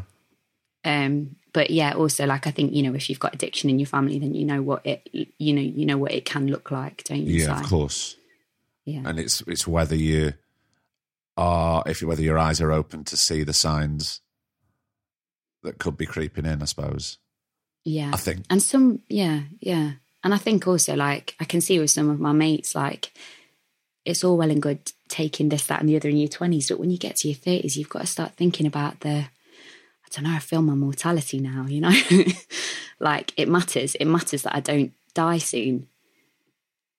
Um, but yeah, also like, I think, you know, if you've got addiction in your family, then you know what it, you know, you know what it can look like, don't you? Yeah, si? Of course. Yeah. And it's, it's whether you are, if you, whether your eyes are open to see the signs that could be creeping in, I suppose. Yeah. I think. And some, yeah, yeah. And I think also like, I can see with some of my mates, like it's all well and good taking this, that and the other in your twenties. But when you get to your thirties, you've got to start thinking about the, I don't know, I feel my mortality now, you know? Like, it matters. It matters that I don't die soon.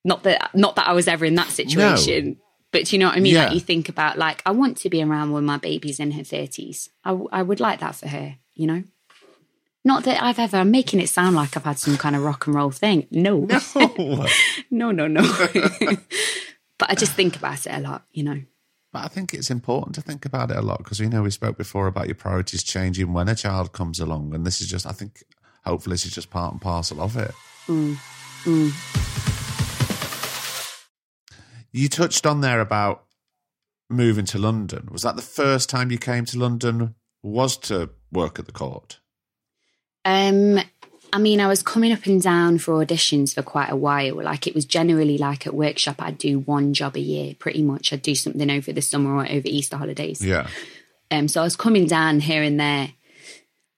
Not that not that I was ever in that situation, no. But do you know what I mean? Yeah. Like, you think about, like, I want to be around when my baby's in her thirties. I, I would like that for her, you know? Not that I've ever, I'm making it sound like I've had some kind of rock and roll thing. No. No, no, no. no. But I just think about it a lot, you know? I think it's important to think about it a lot because, you know, we spoke before about your priorities changing when a child comes along. And this is just, I think, hopefully this is just part and parcel of it. Mm. Mm. You touched on there about moving to London. Was that the first time you came to London was to work at the court? Um, I mean, I was coming up and down for auditions for quite a while. Like, it was generally like at workshop, I'd do one job a year, pretty much. I'd do something over the summer or over Easter holidays. Yeah. Um, so I was coming down here and there.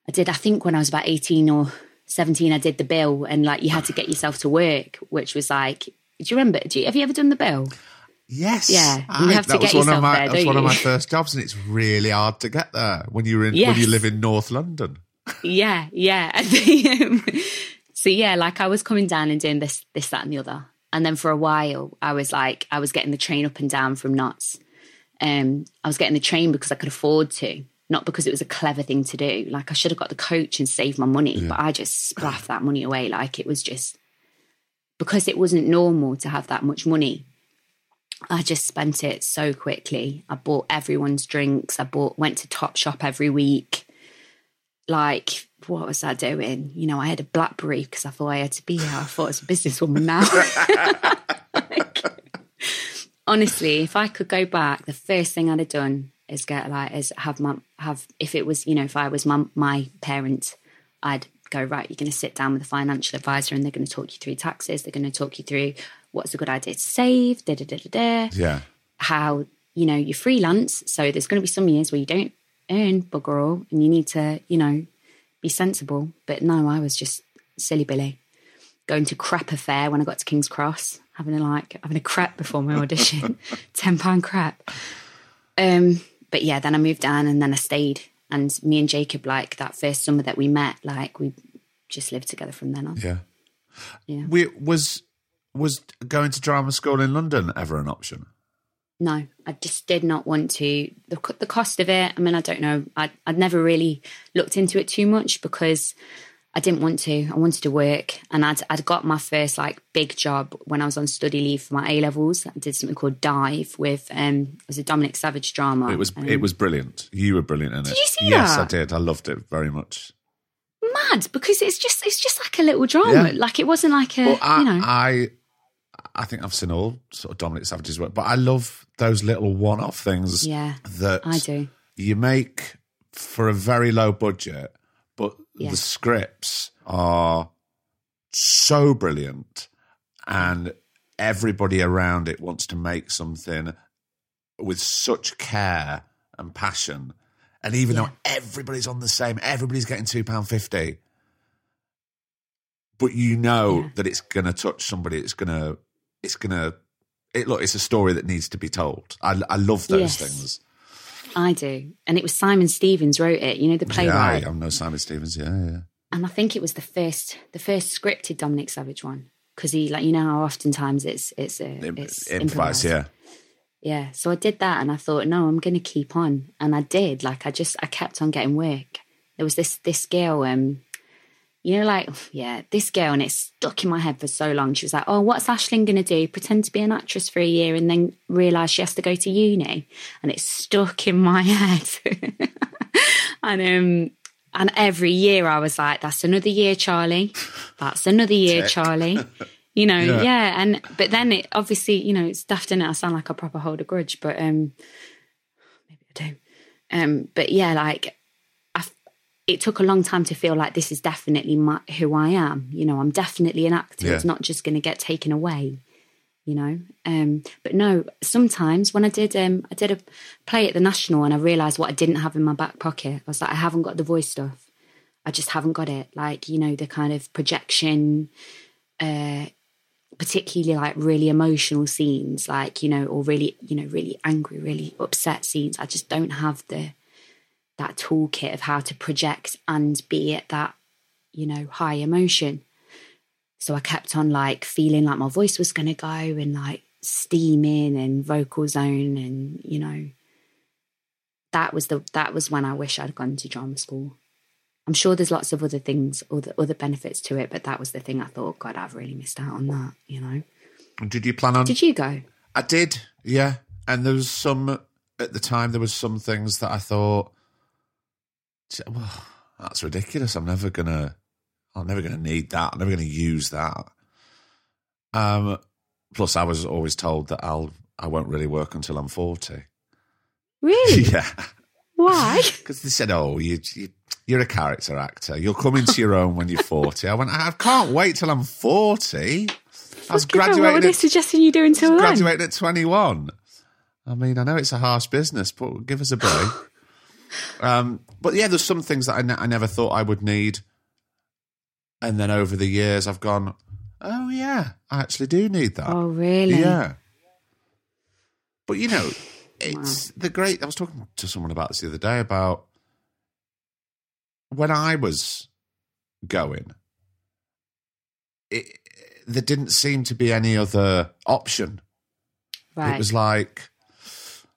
I did, I think when I was about eighteen or seventeen, I did the bill, and like you had to get yourself to work, which was like, do you remember, do you, have you ever done the bill? Yes. Yeah. You I, have to get yourself my, there, That was one you? of my first jobs, and it's really hard to get there when you're in, yes. when you live in North London. Yeah, yeah. And the, um, so yeah, like I was coming down and doing this, this, that and the other. And then for a while, I was like, I was getting the train up and down from Notts. Um, I was getting the train because I could afford to, not because it was a clever thing to do. Like, I should have got the coach and saved my money, yeah. but I just splaffed that money away. Like, it was just, because it wasn't normal to have that much money, I just spent it so quickly. I bought everyone's drinks. I bought, went to Topshop every week. Like, what was I doing? You know, I had a BlackBerry because I thought I had to be here. I thought I was a businesswoman now. Like, honestly, if I could go back, the first thing I'd have done is get like, is have my, have, if it was, you know, if I was my, my parent, I'd go, right, you're going to sit down with a financial advisor and they're going to talk you through taxes. They're going to talk you through what's a good idea to save, da, da, da, da, da. Yeah. How, you know, you freelance. So there's going to be some years where you don't earn bugger all and you need to, you know, be sensible. But no, I was just silly Billy, going to crepe affair when I got to King's Cross, having a like having a crepe before my audition, ten pound crepe. Um, but yeah, then I moved down and then I stayed. And me and Jacob, like that first summer that we met, like we just lived together from then on. Yeah, yeah. We, was was going to drama school in London ever an option? No, I just did not want to. The, the cost of it, I mean, I don't know. I, I'd never really looked into it too much because I didn't want to. I wanted to work. And I'd, I'd got my first like big job when I was on study leave for my A-levels. I did something called Dive with, um, it was a Dominic Savage drama. It was um, it was brilliant. You were brilliant in it. Did you see yes, that? Yes, I did. I loved it very much. Mad, because it's just it's just like a little drama. Yeah. Like it wasn't like a, well, I, you know. I, I think I've seen all sort of Dominic Savage's work, but I love those little one-off things yeah, that I do. You make for a very low budget, but yeah. the scripts are so brilliant and everybody around it wants to make something with such care and passion. And even yeah. though everybody's on the same, everybody's getting two pounds fifty, but you know yeah. that it's going to touch somebody, it's going to, it's going to, It, look, it's a story that needs to be told. I, I love those yes, things. I do. And it was Simon Stevens wrote it, you know, the playwright. Yeah, I know Simon Stevens, yeah, yeah. And I think it was the first the first scripted Dominic Savage one because he, like, you know how oftentimes it's, it's, a, it's improvised. Yeah. Yeah, so I did that and I thought, no, I'm going to keep on. And I did, like, I just, I kept on getting work. There was this, this girl, um, you know, like, yeah, this girl, and it stuck in my head for so long. She was like, oh, what's Aisling going to do? Pretend to be an actress for a year and then realise she has to go to uni. And it stuck in my head. and um, and every year I was like, that's another year, Charlie. That's another year, Tick. Charlie. You know, yeah. yeah. And But then it obviously, you know, it's daft, innit? I sound like I proper hold a grudge, but um, maybe I do. Um, but yeah, like, it took a long time to feel like this is definitely my, who I am. You know, I'm definitely an actor. Yeah. It's not just going to get taken away, you know. Um, but no, sometimes when I did, um, I did a play at the National and I realised what I didn't have in my back pocket. I was like, I haven't got the voice stuff. I just haven't got it. Like, you know, the kind of projection, uh, particularly like really emotional scenes, like, you know, or really, you know, really angry, really upset scenes. I just don't have the... that toolkit of how to project and be at that, you know, high emotion. So I kept on like feeling like my voice was going to go and like steaming and vocal zone. And, you know, that was the, that was when I wish I'd gone to drama school. I'm sure there's lots of other things, other, other benefits to it, but that was the thing I thought, God, I've really missed out on that, you know. Did you plan on? Did you go? I did. Yeah. And there was some, at the time, there was some things that I thought, well, that's ridiculous. I'm never gonna, I'm never going to need that. I'm never going to use that. Um, plus, I was always told that I'll I won't really work until I'm forty. Really? Yeah. Why? Because they said, "Oh, you, you you're a character actor. You'll come into your own when you're forty." I went, "I can't wait till I'm forty." I was graduating. What were they suggesting you do until then? Graduating at twenty-one. I mean, I know it's a harsh business, but give us a break. um, but yeah, there's some things that I, ne- I never thought I would need. And then over the years, I've gone, oh, yeah, I actually do need that. Oh, really? Yeah. But, you know, it's wow. the great... I was talking to someone about this the other day about when I was going, it, there didn't seem to be any other option. Right. It was like...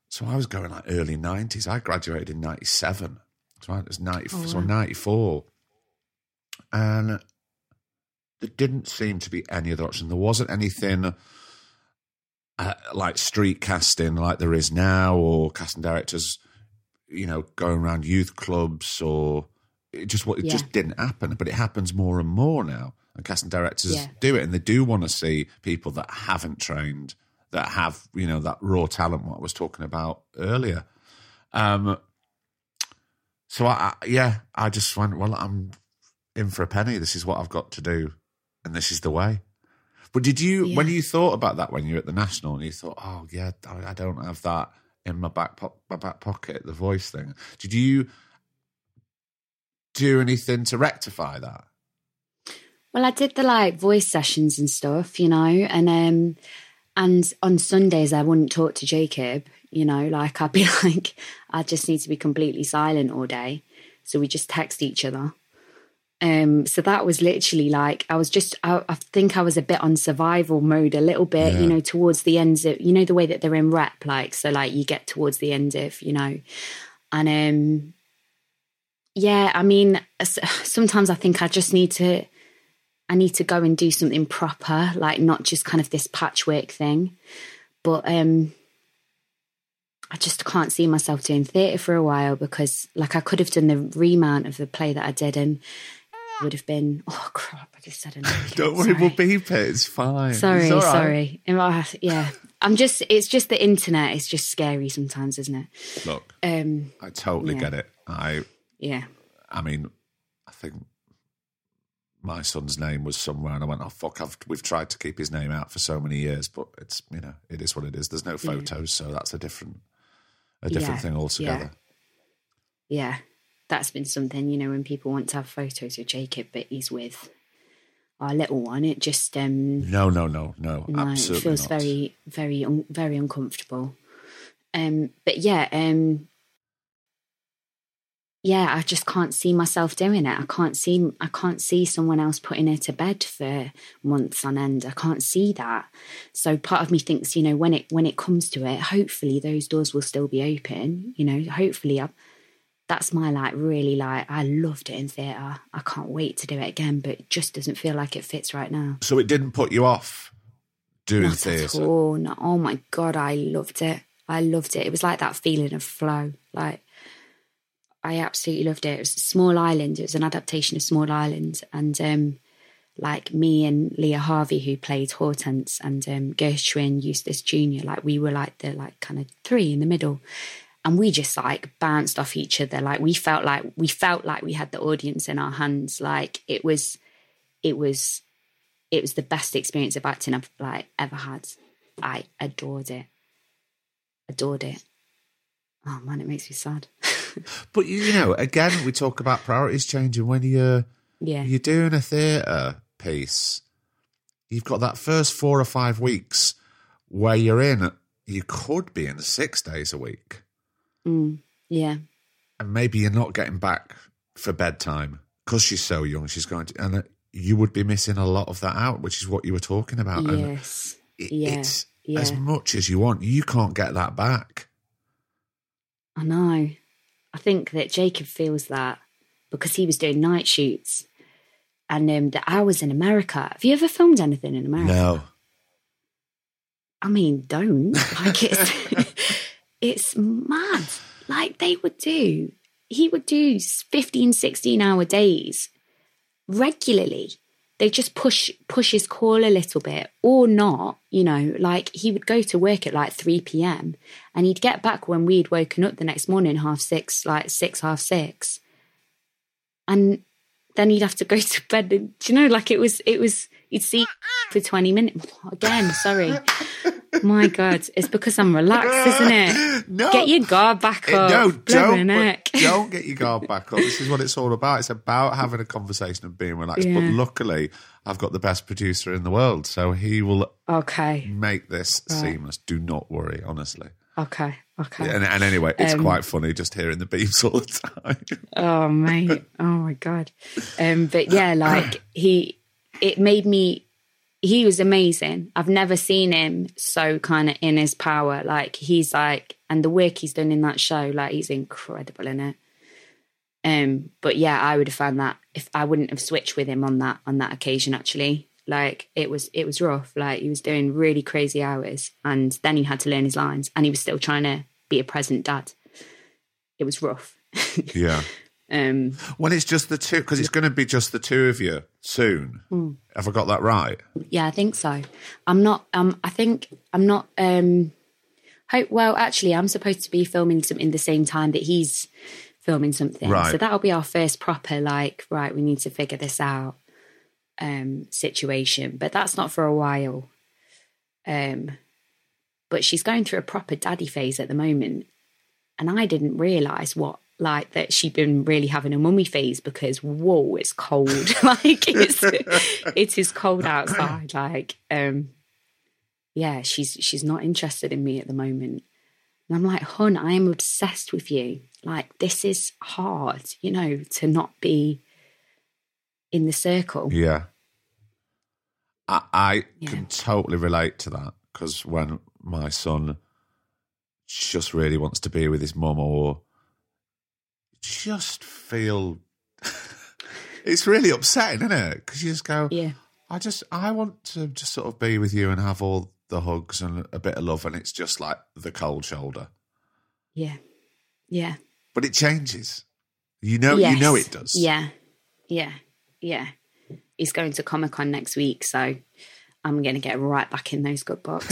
So I was going like early nineties. I graduated in ninety-seven. So it was ninety-four. Oh, wow. So ninety-four. And there didn't seem to be any other option. There wasn't anything uh, like street casting like there is now, or casting directors, you know, going around youth clubs, or it just what it yeah. just didn't happen. But it happens more and more now, and casting directors yeah. do it, and they do want to see people that haven't trained, that have, you know, that raw talent, what I was talking about earlier. Um, so, I, I yeah, I just went, well, I'm in for a penny. This is what I've got to do, and this is the way. But did you, yeah. when you thought about that when you were at the National, and you thought, oh, yeah, I, I don't have that in my back, po- my back pocket, the voice thing, did you do anything to rectify that? Well, I did the, like, voice sessions and stuff, you know, and... um And on Sundays, I wouldn't talk to Jacob, you know, like I'd be like, I just need to be completely silent all day. So we just text each other. Um, so that was literally like, I was just, I, I think I was a bit on survival mode a little bit, yeah. you know, towards the ends of, you know, the way that they're in rep, like, so like you get towards the end of, you know, and um, yeah, I mean, sometimes I think I just need to, I need to go and do something proper, like not just kind of this patchwork thing. But um, I just can't see myself doing theatre for a while, because like I could have done the remount of the play that I did, and it would have been, oh crap, I just said another kid. Don't worry, sorry. We'll beep it, it's fine. Sorry, it's all right. sorry. Yeah, I'm just, it's just the internet, it's just scary sometimes, isn't it? Look, um, I totally yeah. get it. I Yeah. I mean, I think... my son's name was somewhere, and I went, oh, fuck, I've, we've tried to keep his name out for so many years, but it's, you know, it is what it is. There's no photos, yeah. so that's a different a different yeah. thing altogether. Yeah. yeah, that's been something, you know, when people want to have photos of Jacob, but he's with our little one, it just... Um, no, no, no, no, no absolutely it feels not. very, very, un- very uncomfortable. Um, but yeah... um. Yeah, I just can't see myself doing it. I can't see I can't see someone else putting her to bed for months on end. I can't see that. So part of me thinks, you know, when it when it comes to it, hopefully those doors will still be open. You know, hopefully I, that's my like really like I loved it in theatre. I can't wait to do it again, but it just doesn't feel like it fits right now. So it didn't put you off doing theatre? Oh no! Oh my God, I loved it. I loved it. It was like that feeling of flow, like. I absolutely loved it. It was Small Island. It was an adaptation of Small Island. And um, like me and Leah Harvey, who played Hortense, and um, Gershwin Eustace Junior, like we were like the like kind of three in the middle. And we just like bounced off each other. Like we felt like we felt like we had the audience in our hands. Like it was, it was, it was the best experience of acting I've like ever had. I adored it. Adored it. Oh man, it makes me sad. But, you know, again, we talk about priorities changing. When you're, yeah. you're doing a theatre piece, you've got that first four or five weeks where you're in, you could be in six days a week. Mm, yeah. And maybe you're not getting back for bedtime because she's so young. She's going to, and you would be missing a lot of that out, which is what you were talking about. Yes. And it, yeah. It's yeah. as much as you want. You can't get that back. I know. I think that Jacob feels that because he was doing night shoots and um, the hours in America. Have you ever filmed anything in America? No. I mean, don't. Like it's, it's mad. Like they would do, he would do fifteen, sixteen hour days regularly. They just push push his call a little bit, or not, you know, like he would go to work at like three p.m. and he'd get back when we'd woken up the next morning, half six, like six, half six. And then he'd have to go to bed. And, do you know, like it was, it was, you'd see for twenty minutes. Again, sorry. My God, it's because I'm relaxed, isn't it? No. Get your guard back up. No, don't. But don't get your guard back up. This is what it's all about. It's about having a conversation and being relaxed. Yeah. But luckily, I've got the best producer in the world, so he will okay. make this right. seamless. Do not worry, honestly. Okay, okay. And, and anyway, it's um, quite funny just hearing the beeps all the time. Oh, mate. Oh, my God. Um, but, yeah, like, he... It made me... He was amazing. I've never seen him so kind of in his power. Like, he's like, and the work he's done in that show, like, he's incredible in it. Um, but yeah, I would have found that if I wouldn't have switched with him on that on that occasion. Actually, like, it was it was rough. Like, he was doing really crazy hours, and then he had to learn his lines, and he was still trying to be a present dad. It was rough. Yeah. Um, when it's just the two, because it's going to be just the two of you soon. Mm. Have I got that right? Yeah, I think so. I'm not. Um, I think I'm not. Um, hope. Well, actually, I'm supposed to be filming something the same time that he's filming something. Right. So that'll be our first proper, like, right, we need to figure this out um, situation. But that's not for a while. Um, but she's going through a proper daddy phase at the moment, and I didn't realise what. Like, that she'd been really having a mummy phase, because, whoa, it's cold. Like, it's, it is cold outside. Like, um, yeah, she's she's not interested in me at the moment. And I'm like, hun, I am obsessed with you. Like, this is hard, you know, to not be in the circle. Yeah. I, I yeah. can totally relate to that, because when my son just really wants to be with his mum, or... just feel it's really upsetting, isn't it? Because you just go, yeah, I just I want to just sort of be with you and have all the hugs and a bit of love, and it's just like the cold shoulder. Yeah. Yeah. But it changes. You know yes. you know it does. Yeah. Yeah. Yeah. He's going to Comic-Con next week, so I'm gonna get right back in those good books.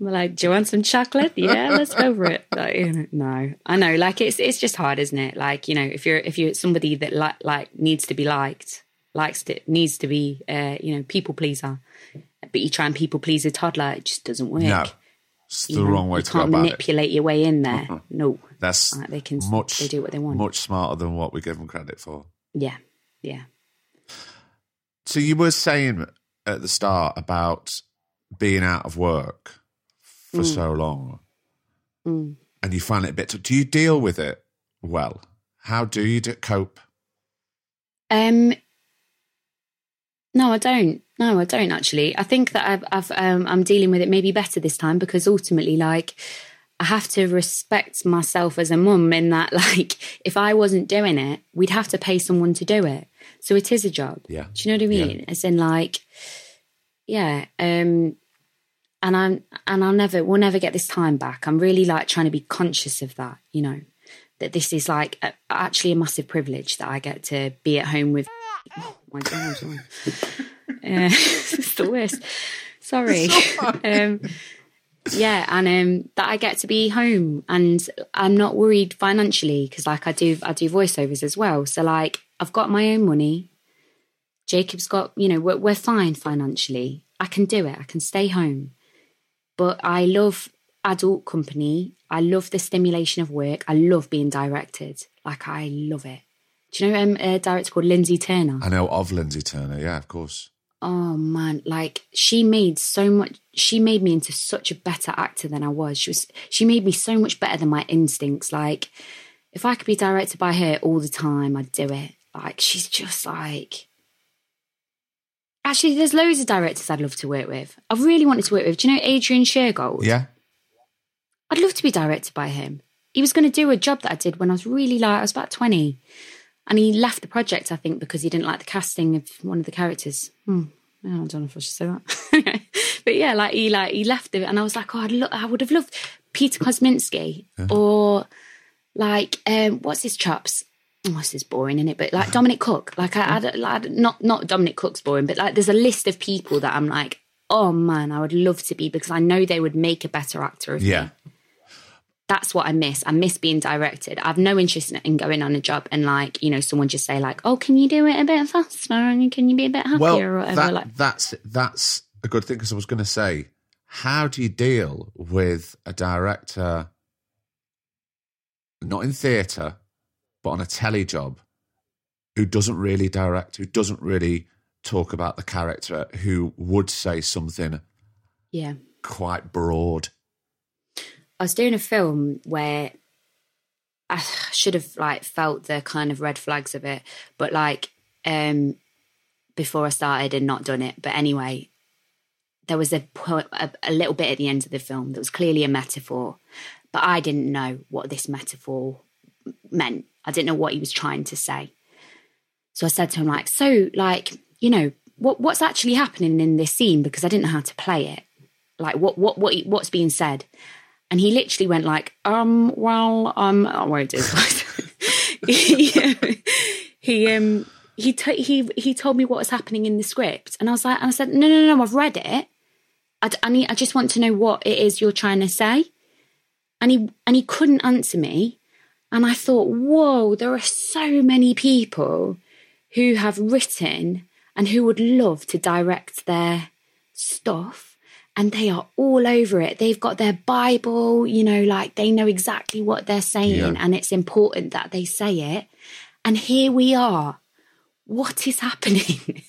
We're like, do you want some chocolate? Yeah, let's go for it. Like, you know, no, I know. Like, it's it's just hard, isn't it? Like, you know, if you're if you're somebody that like like needs to be liked, likes to needs to be, uh, you know, people pleaser, but you try and people please a toddler, it just doesn't work. No, it's the you wrong know, way to go about it. You can't manipulate your way in there. Uh-uh. No, that's like, they can much, they do what they want. Much smarter than what we give them credit for. Yeah, yeah. So you were saying at the start about being out of work for mm. so long, mm. and you find it a bit tough. Do you deal with it well? How do you do, cope? Um, no, I don't. No, I don't actually. I think that I've, I've, um, I'm dealing with it maybe better this time, because ultimately, like, I have to respect myself as a mum in that, like, if I wasn't doing it, we'd have to pay someone to do it. So it is a job. Yeah. Do you know what I mean? Yeah. As in, like, yeah, um. And I'm, and I'll never, we'll never get this time back. I'm really like trying to be conscious of that, you know, that this is like a, actually a massive privilege that I get to be at home with. Oh my God, uh, it's the worst. Sorry. Um, yeah, and um, that I get to be home, and I'm not worried financially, because like I do, I do voiceovers as well. So like I've got my own money. Jacob's got, you know, we're, we're fine financially. I can do it. I can stay home. But I love adult company. I love the stimulation of work. I love being directed. Like, I love it. Do you know um, a director called Lindsay Turner? I know of Lindsay Turner. Yeah, of course. Oh, man. Like, she made so much... She made me into such a better actor than I was. She was. She made me so much better than my instincts. Like, if I could be directed by her all the time, I'd do it. Like, she's just like... Actually, there's loads of directors I'd love to work with. I've really wanted to work with. Do you know Adrian Shergold? Yeah. I'd love to be directed by him. He was going to do a job that I did when I was really like, I was about twenty. And he left the project, I think, because he didn't like the casting of one of the characters. Hmm. I don't know if I should say that. But yeah, like he, like, he left it. And I was like, oh, I'd lo- I would have loved Peter Kosminski. Uh-huh. Or like, um, what's his chops? oh, this is boring, isn't it? But like Dominic Cook, like I, I, I not not Dominic Cook's boring, but like there's a list of people that I'm like, oh man, I would love to be, because I know they would make a better actor of yeah. me. That's what I miss. I miss being directed. I've no interest in going on a job and like, you know, someone just say like, oh, can you do it a bit faster and can you be a bit happier well, or whatever? That, like that's that's a good thing, because I was going to say, how do you deal with a director, not in theatre, but on a telly job, who doesn't really direct, who doesn't really talk about the character, who would say something yeah, quite broad? I was doing a film where I should have like felt the kind of red flags of it, but like um, before I started and not done it. But anyway, there was a, a, a little bit at the end of the film that was clearly a metaphor, but I didn't know what this metaphor meant. I didn't know what he was trying to say. So I said to him like, so like, you know, what what's actually happening in this scene? Because I didn't know how to play it. Like what what what what's being said? And he literally went like, um, well, um, I won't do it. he, um, he, um, he, t- he, he told me what was happening in the script. And I was like, and I said, no, no, no, I've read it. I, d- I, need, I just want to know what it is you're trying to say. And he, and he couldn't answer me. And I thought, whoa, there are so many people who have written and who would love to direct their stuff. And they are all over it. They've got their Bible, you know, like they know exactly what they're saying, yeah. and it's important that they say it. And here we are. What is happening?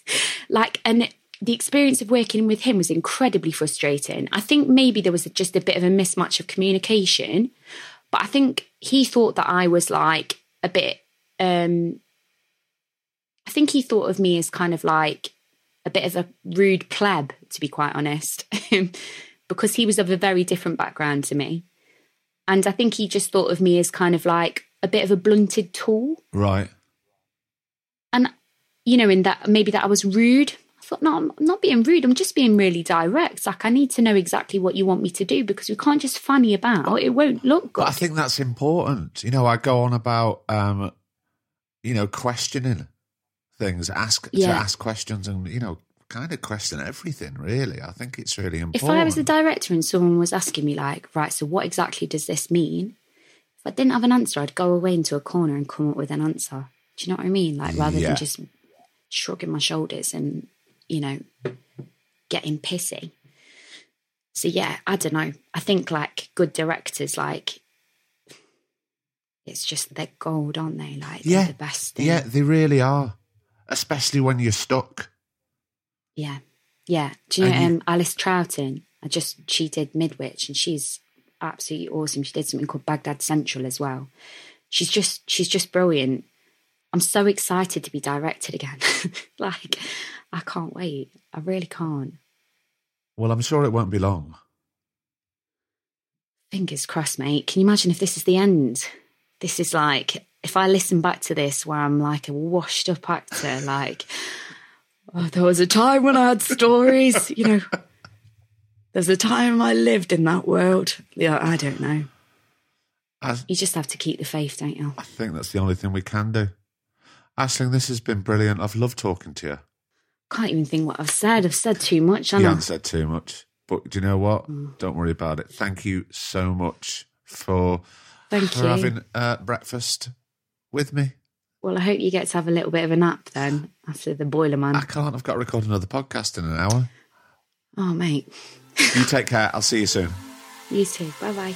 Like, and the experience of working with him was incredibly frustrating. I think maybe there was just a bit of a mismatch of communication, but I think he thought that I was like a bit, um, I think he thought of me as kind of like a bit of a rude pleb, to be quite honest, because he was of a very different background to me. And I think he just thought of me as kind of like a bit of a blunted tool. Right. And, you know, in that, maybe that I was rude. I thought, no, I'm not being rude. I'm just being really direct. Like, I need to know exactly what you want me to do, because we can't just fanny about. It won't look good. But I think that's important. You know, I go on about, um, you know, questioning things, ask yeah. to ask questions and, you know, kind of question everything, really. I think it's really important. If I was a director and someone was asking me like, right, so what exactly does this mean? If I didn't have an answer, I'd go away into a corner and come up with an answer. Do you know what I mean? Like, rather yeah. than just shrugging my shoulders and, you know, getting pissy. So yeah, I don't know. I think like good directors, like, it's just, they're gold, aren't they? Like, yeah. they're the best thing. Yeah, they really are. Especially when you're stuck. Yeah. Yeah. Do you and know um, you... Alice Troughton? I just, she did Midwich and she's absolutely awesome. She did something called Baghdad Central as well. She's just, she's just brilliant. I'm so excited to be directed again. Like, I can't wait. I really can't. Well, I'm sure it won't be long. Fingers crossed, mate. Can you imagine if this is the end? This is like... If I listen back to this where I'm like a washed up actor, like, oh, there was a time when I had stories, you know, there's a time I lived in that world. Yeah, I don't know. I, you just have to keep the faith, don't you? I think that's the only thing we can do. Aisling, this has been brilliant. I've loved talking to you. Can't even think what I've said. I've said too much, haven't I? You haven't said too much. But do you know what? Mm. Don't worry about it. Thank you so much for, Thank for you. having uh, breakfast with me. Well, I hope you get to have a little bit of a nap then after the boiler man. I can't. I've got to record another podcast in an hour. Oh, mate. You take care. I'll see you soon. You too. Bye-bye.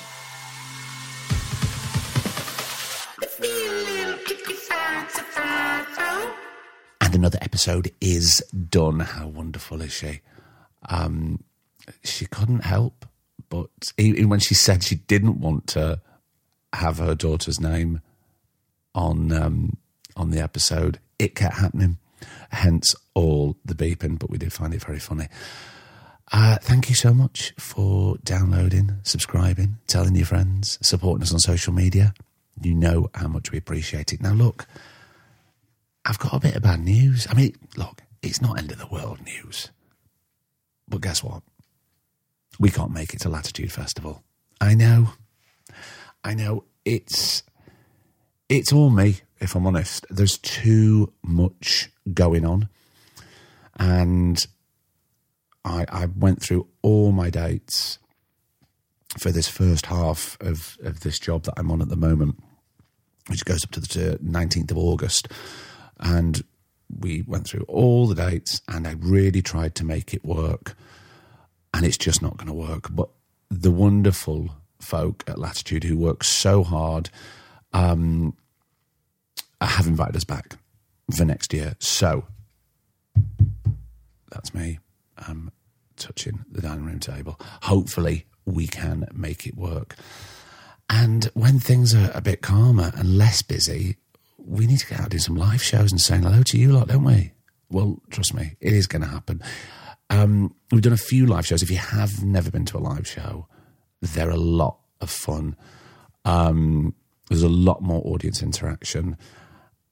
And another episode is done. How wonderful is she? Um, she couldn't help, but even when she said she didn't want to have her daughter's name on um, on the episode, it kept happening, hence all the beeping, but we did find it very funny. Uh, thank you so much for downloading, subscribing, telling your friends, supporting us on social media. You know how much we appreciate it. Now, look, I've got a bit of bad news. I mean, look, it's not end of the world news, but guess what? We can't make it to Latitude Festival. I know, I know, it's... It's all me. if I'm honest. There's too much going on. And I, I went through all my dates for this first half of, of this job that I'm on at the moment, which goes up to the nineteenth of August. And we went through all the dates, and I really tried to make it work. And it's just not going to work. But the wonderful folk at Latitude who work so hard um, have invited us back for next year. So that's me um, touching the dining room table. Hopefully we can make it work. And when things are a bit calmer and less busy, we need to get out doing some live shows and saying hello to you lot, don't we? Well, trust me, it is going to happen. Um, we've done a few live shows. If you have never been to a live show, they're a lot of fun. Um, there's a lot more audience interaction,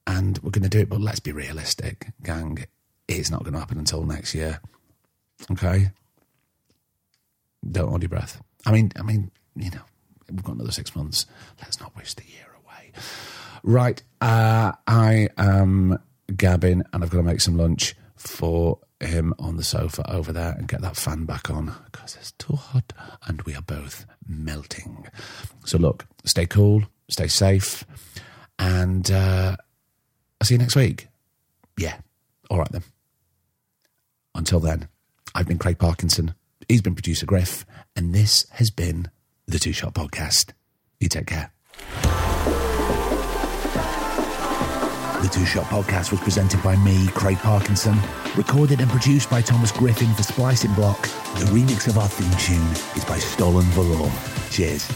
and we're going to do it. But let's be realistic, gang. It's not going to happen until next year. Okay? Don't hold your breath. I mean, I mean, you know, we've got another six months. Let's not wish the year away. Right, uh, I am Gavin, and I've got to make some lunch for him on the sofa over there and get that fan back on because it's too hot and we are both melting. So look, stay cool, stay safe, and uh, I'll see you next week. Yeah, all right then. Until then, I've been Craig Parkinson, he's been producer Griff, and this has been the Two Shot Podcast. You take care. The Two Shot Podcast was presented by me, Craig Parkinson, recorded and produced by Thomas Griffin for Splicing Block. The remix of our theme tune is by Stolen Valor. Cheers.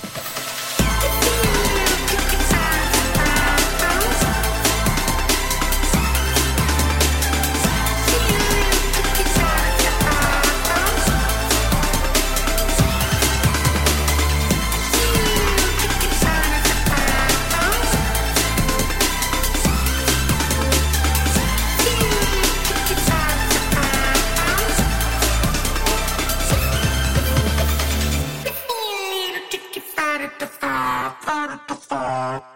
Bye.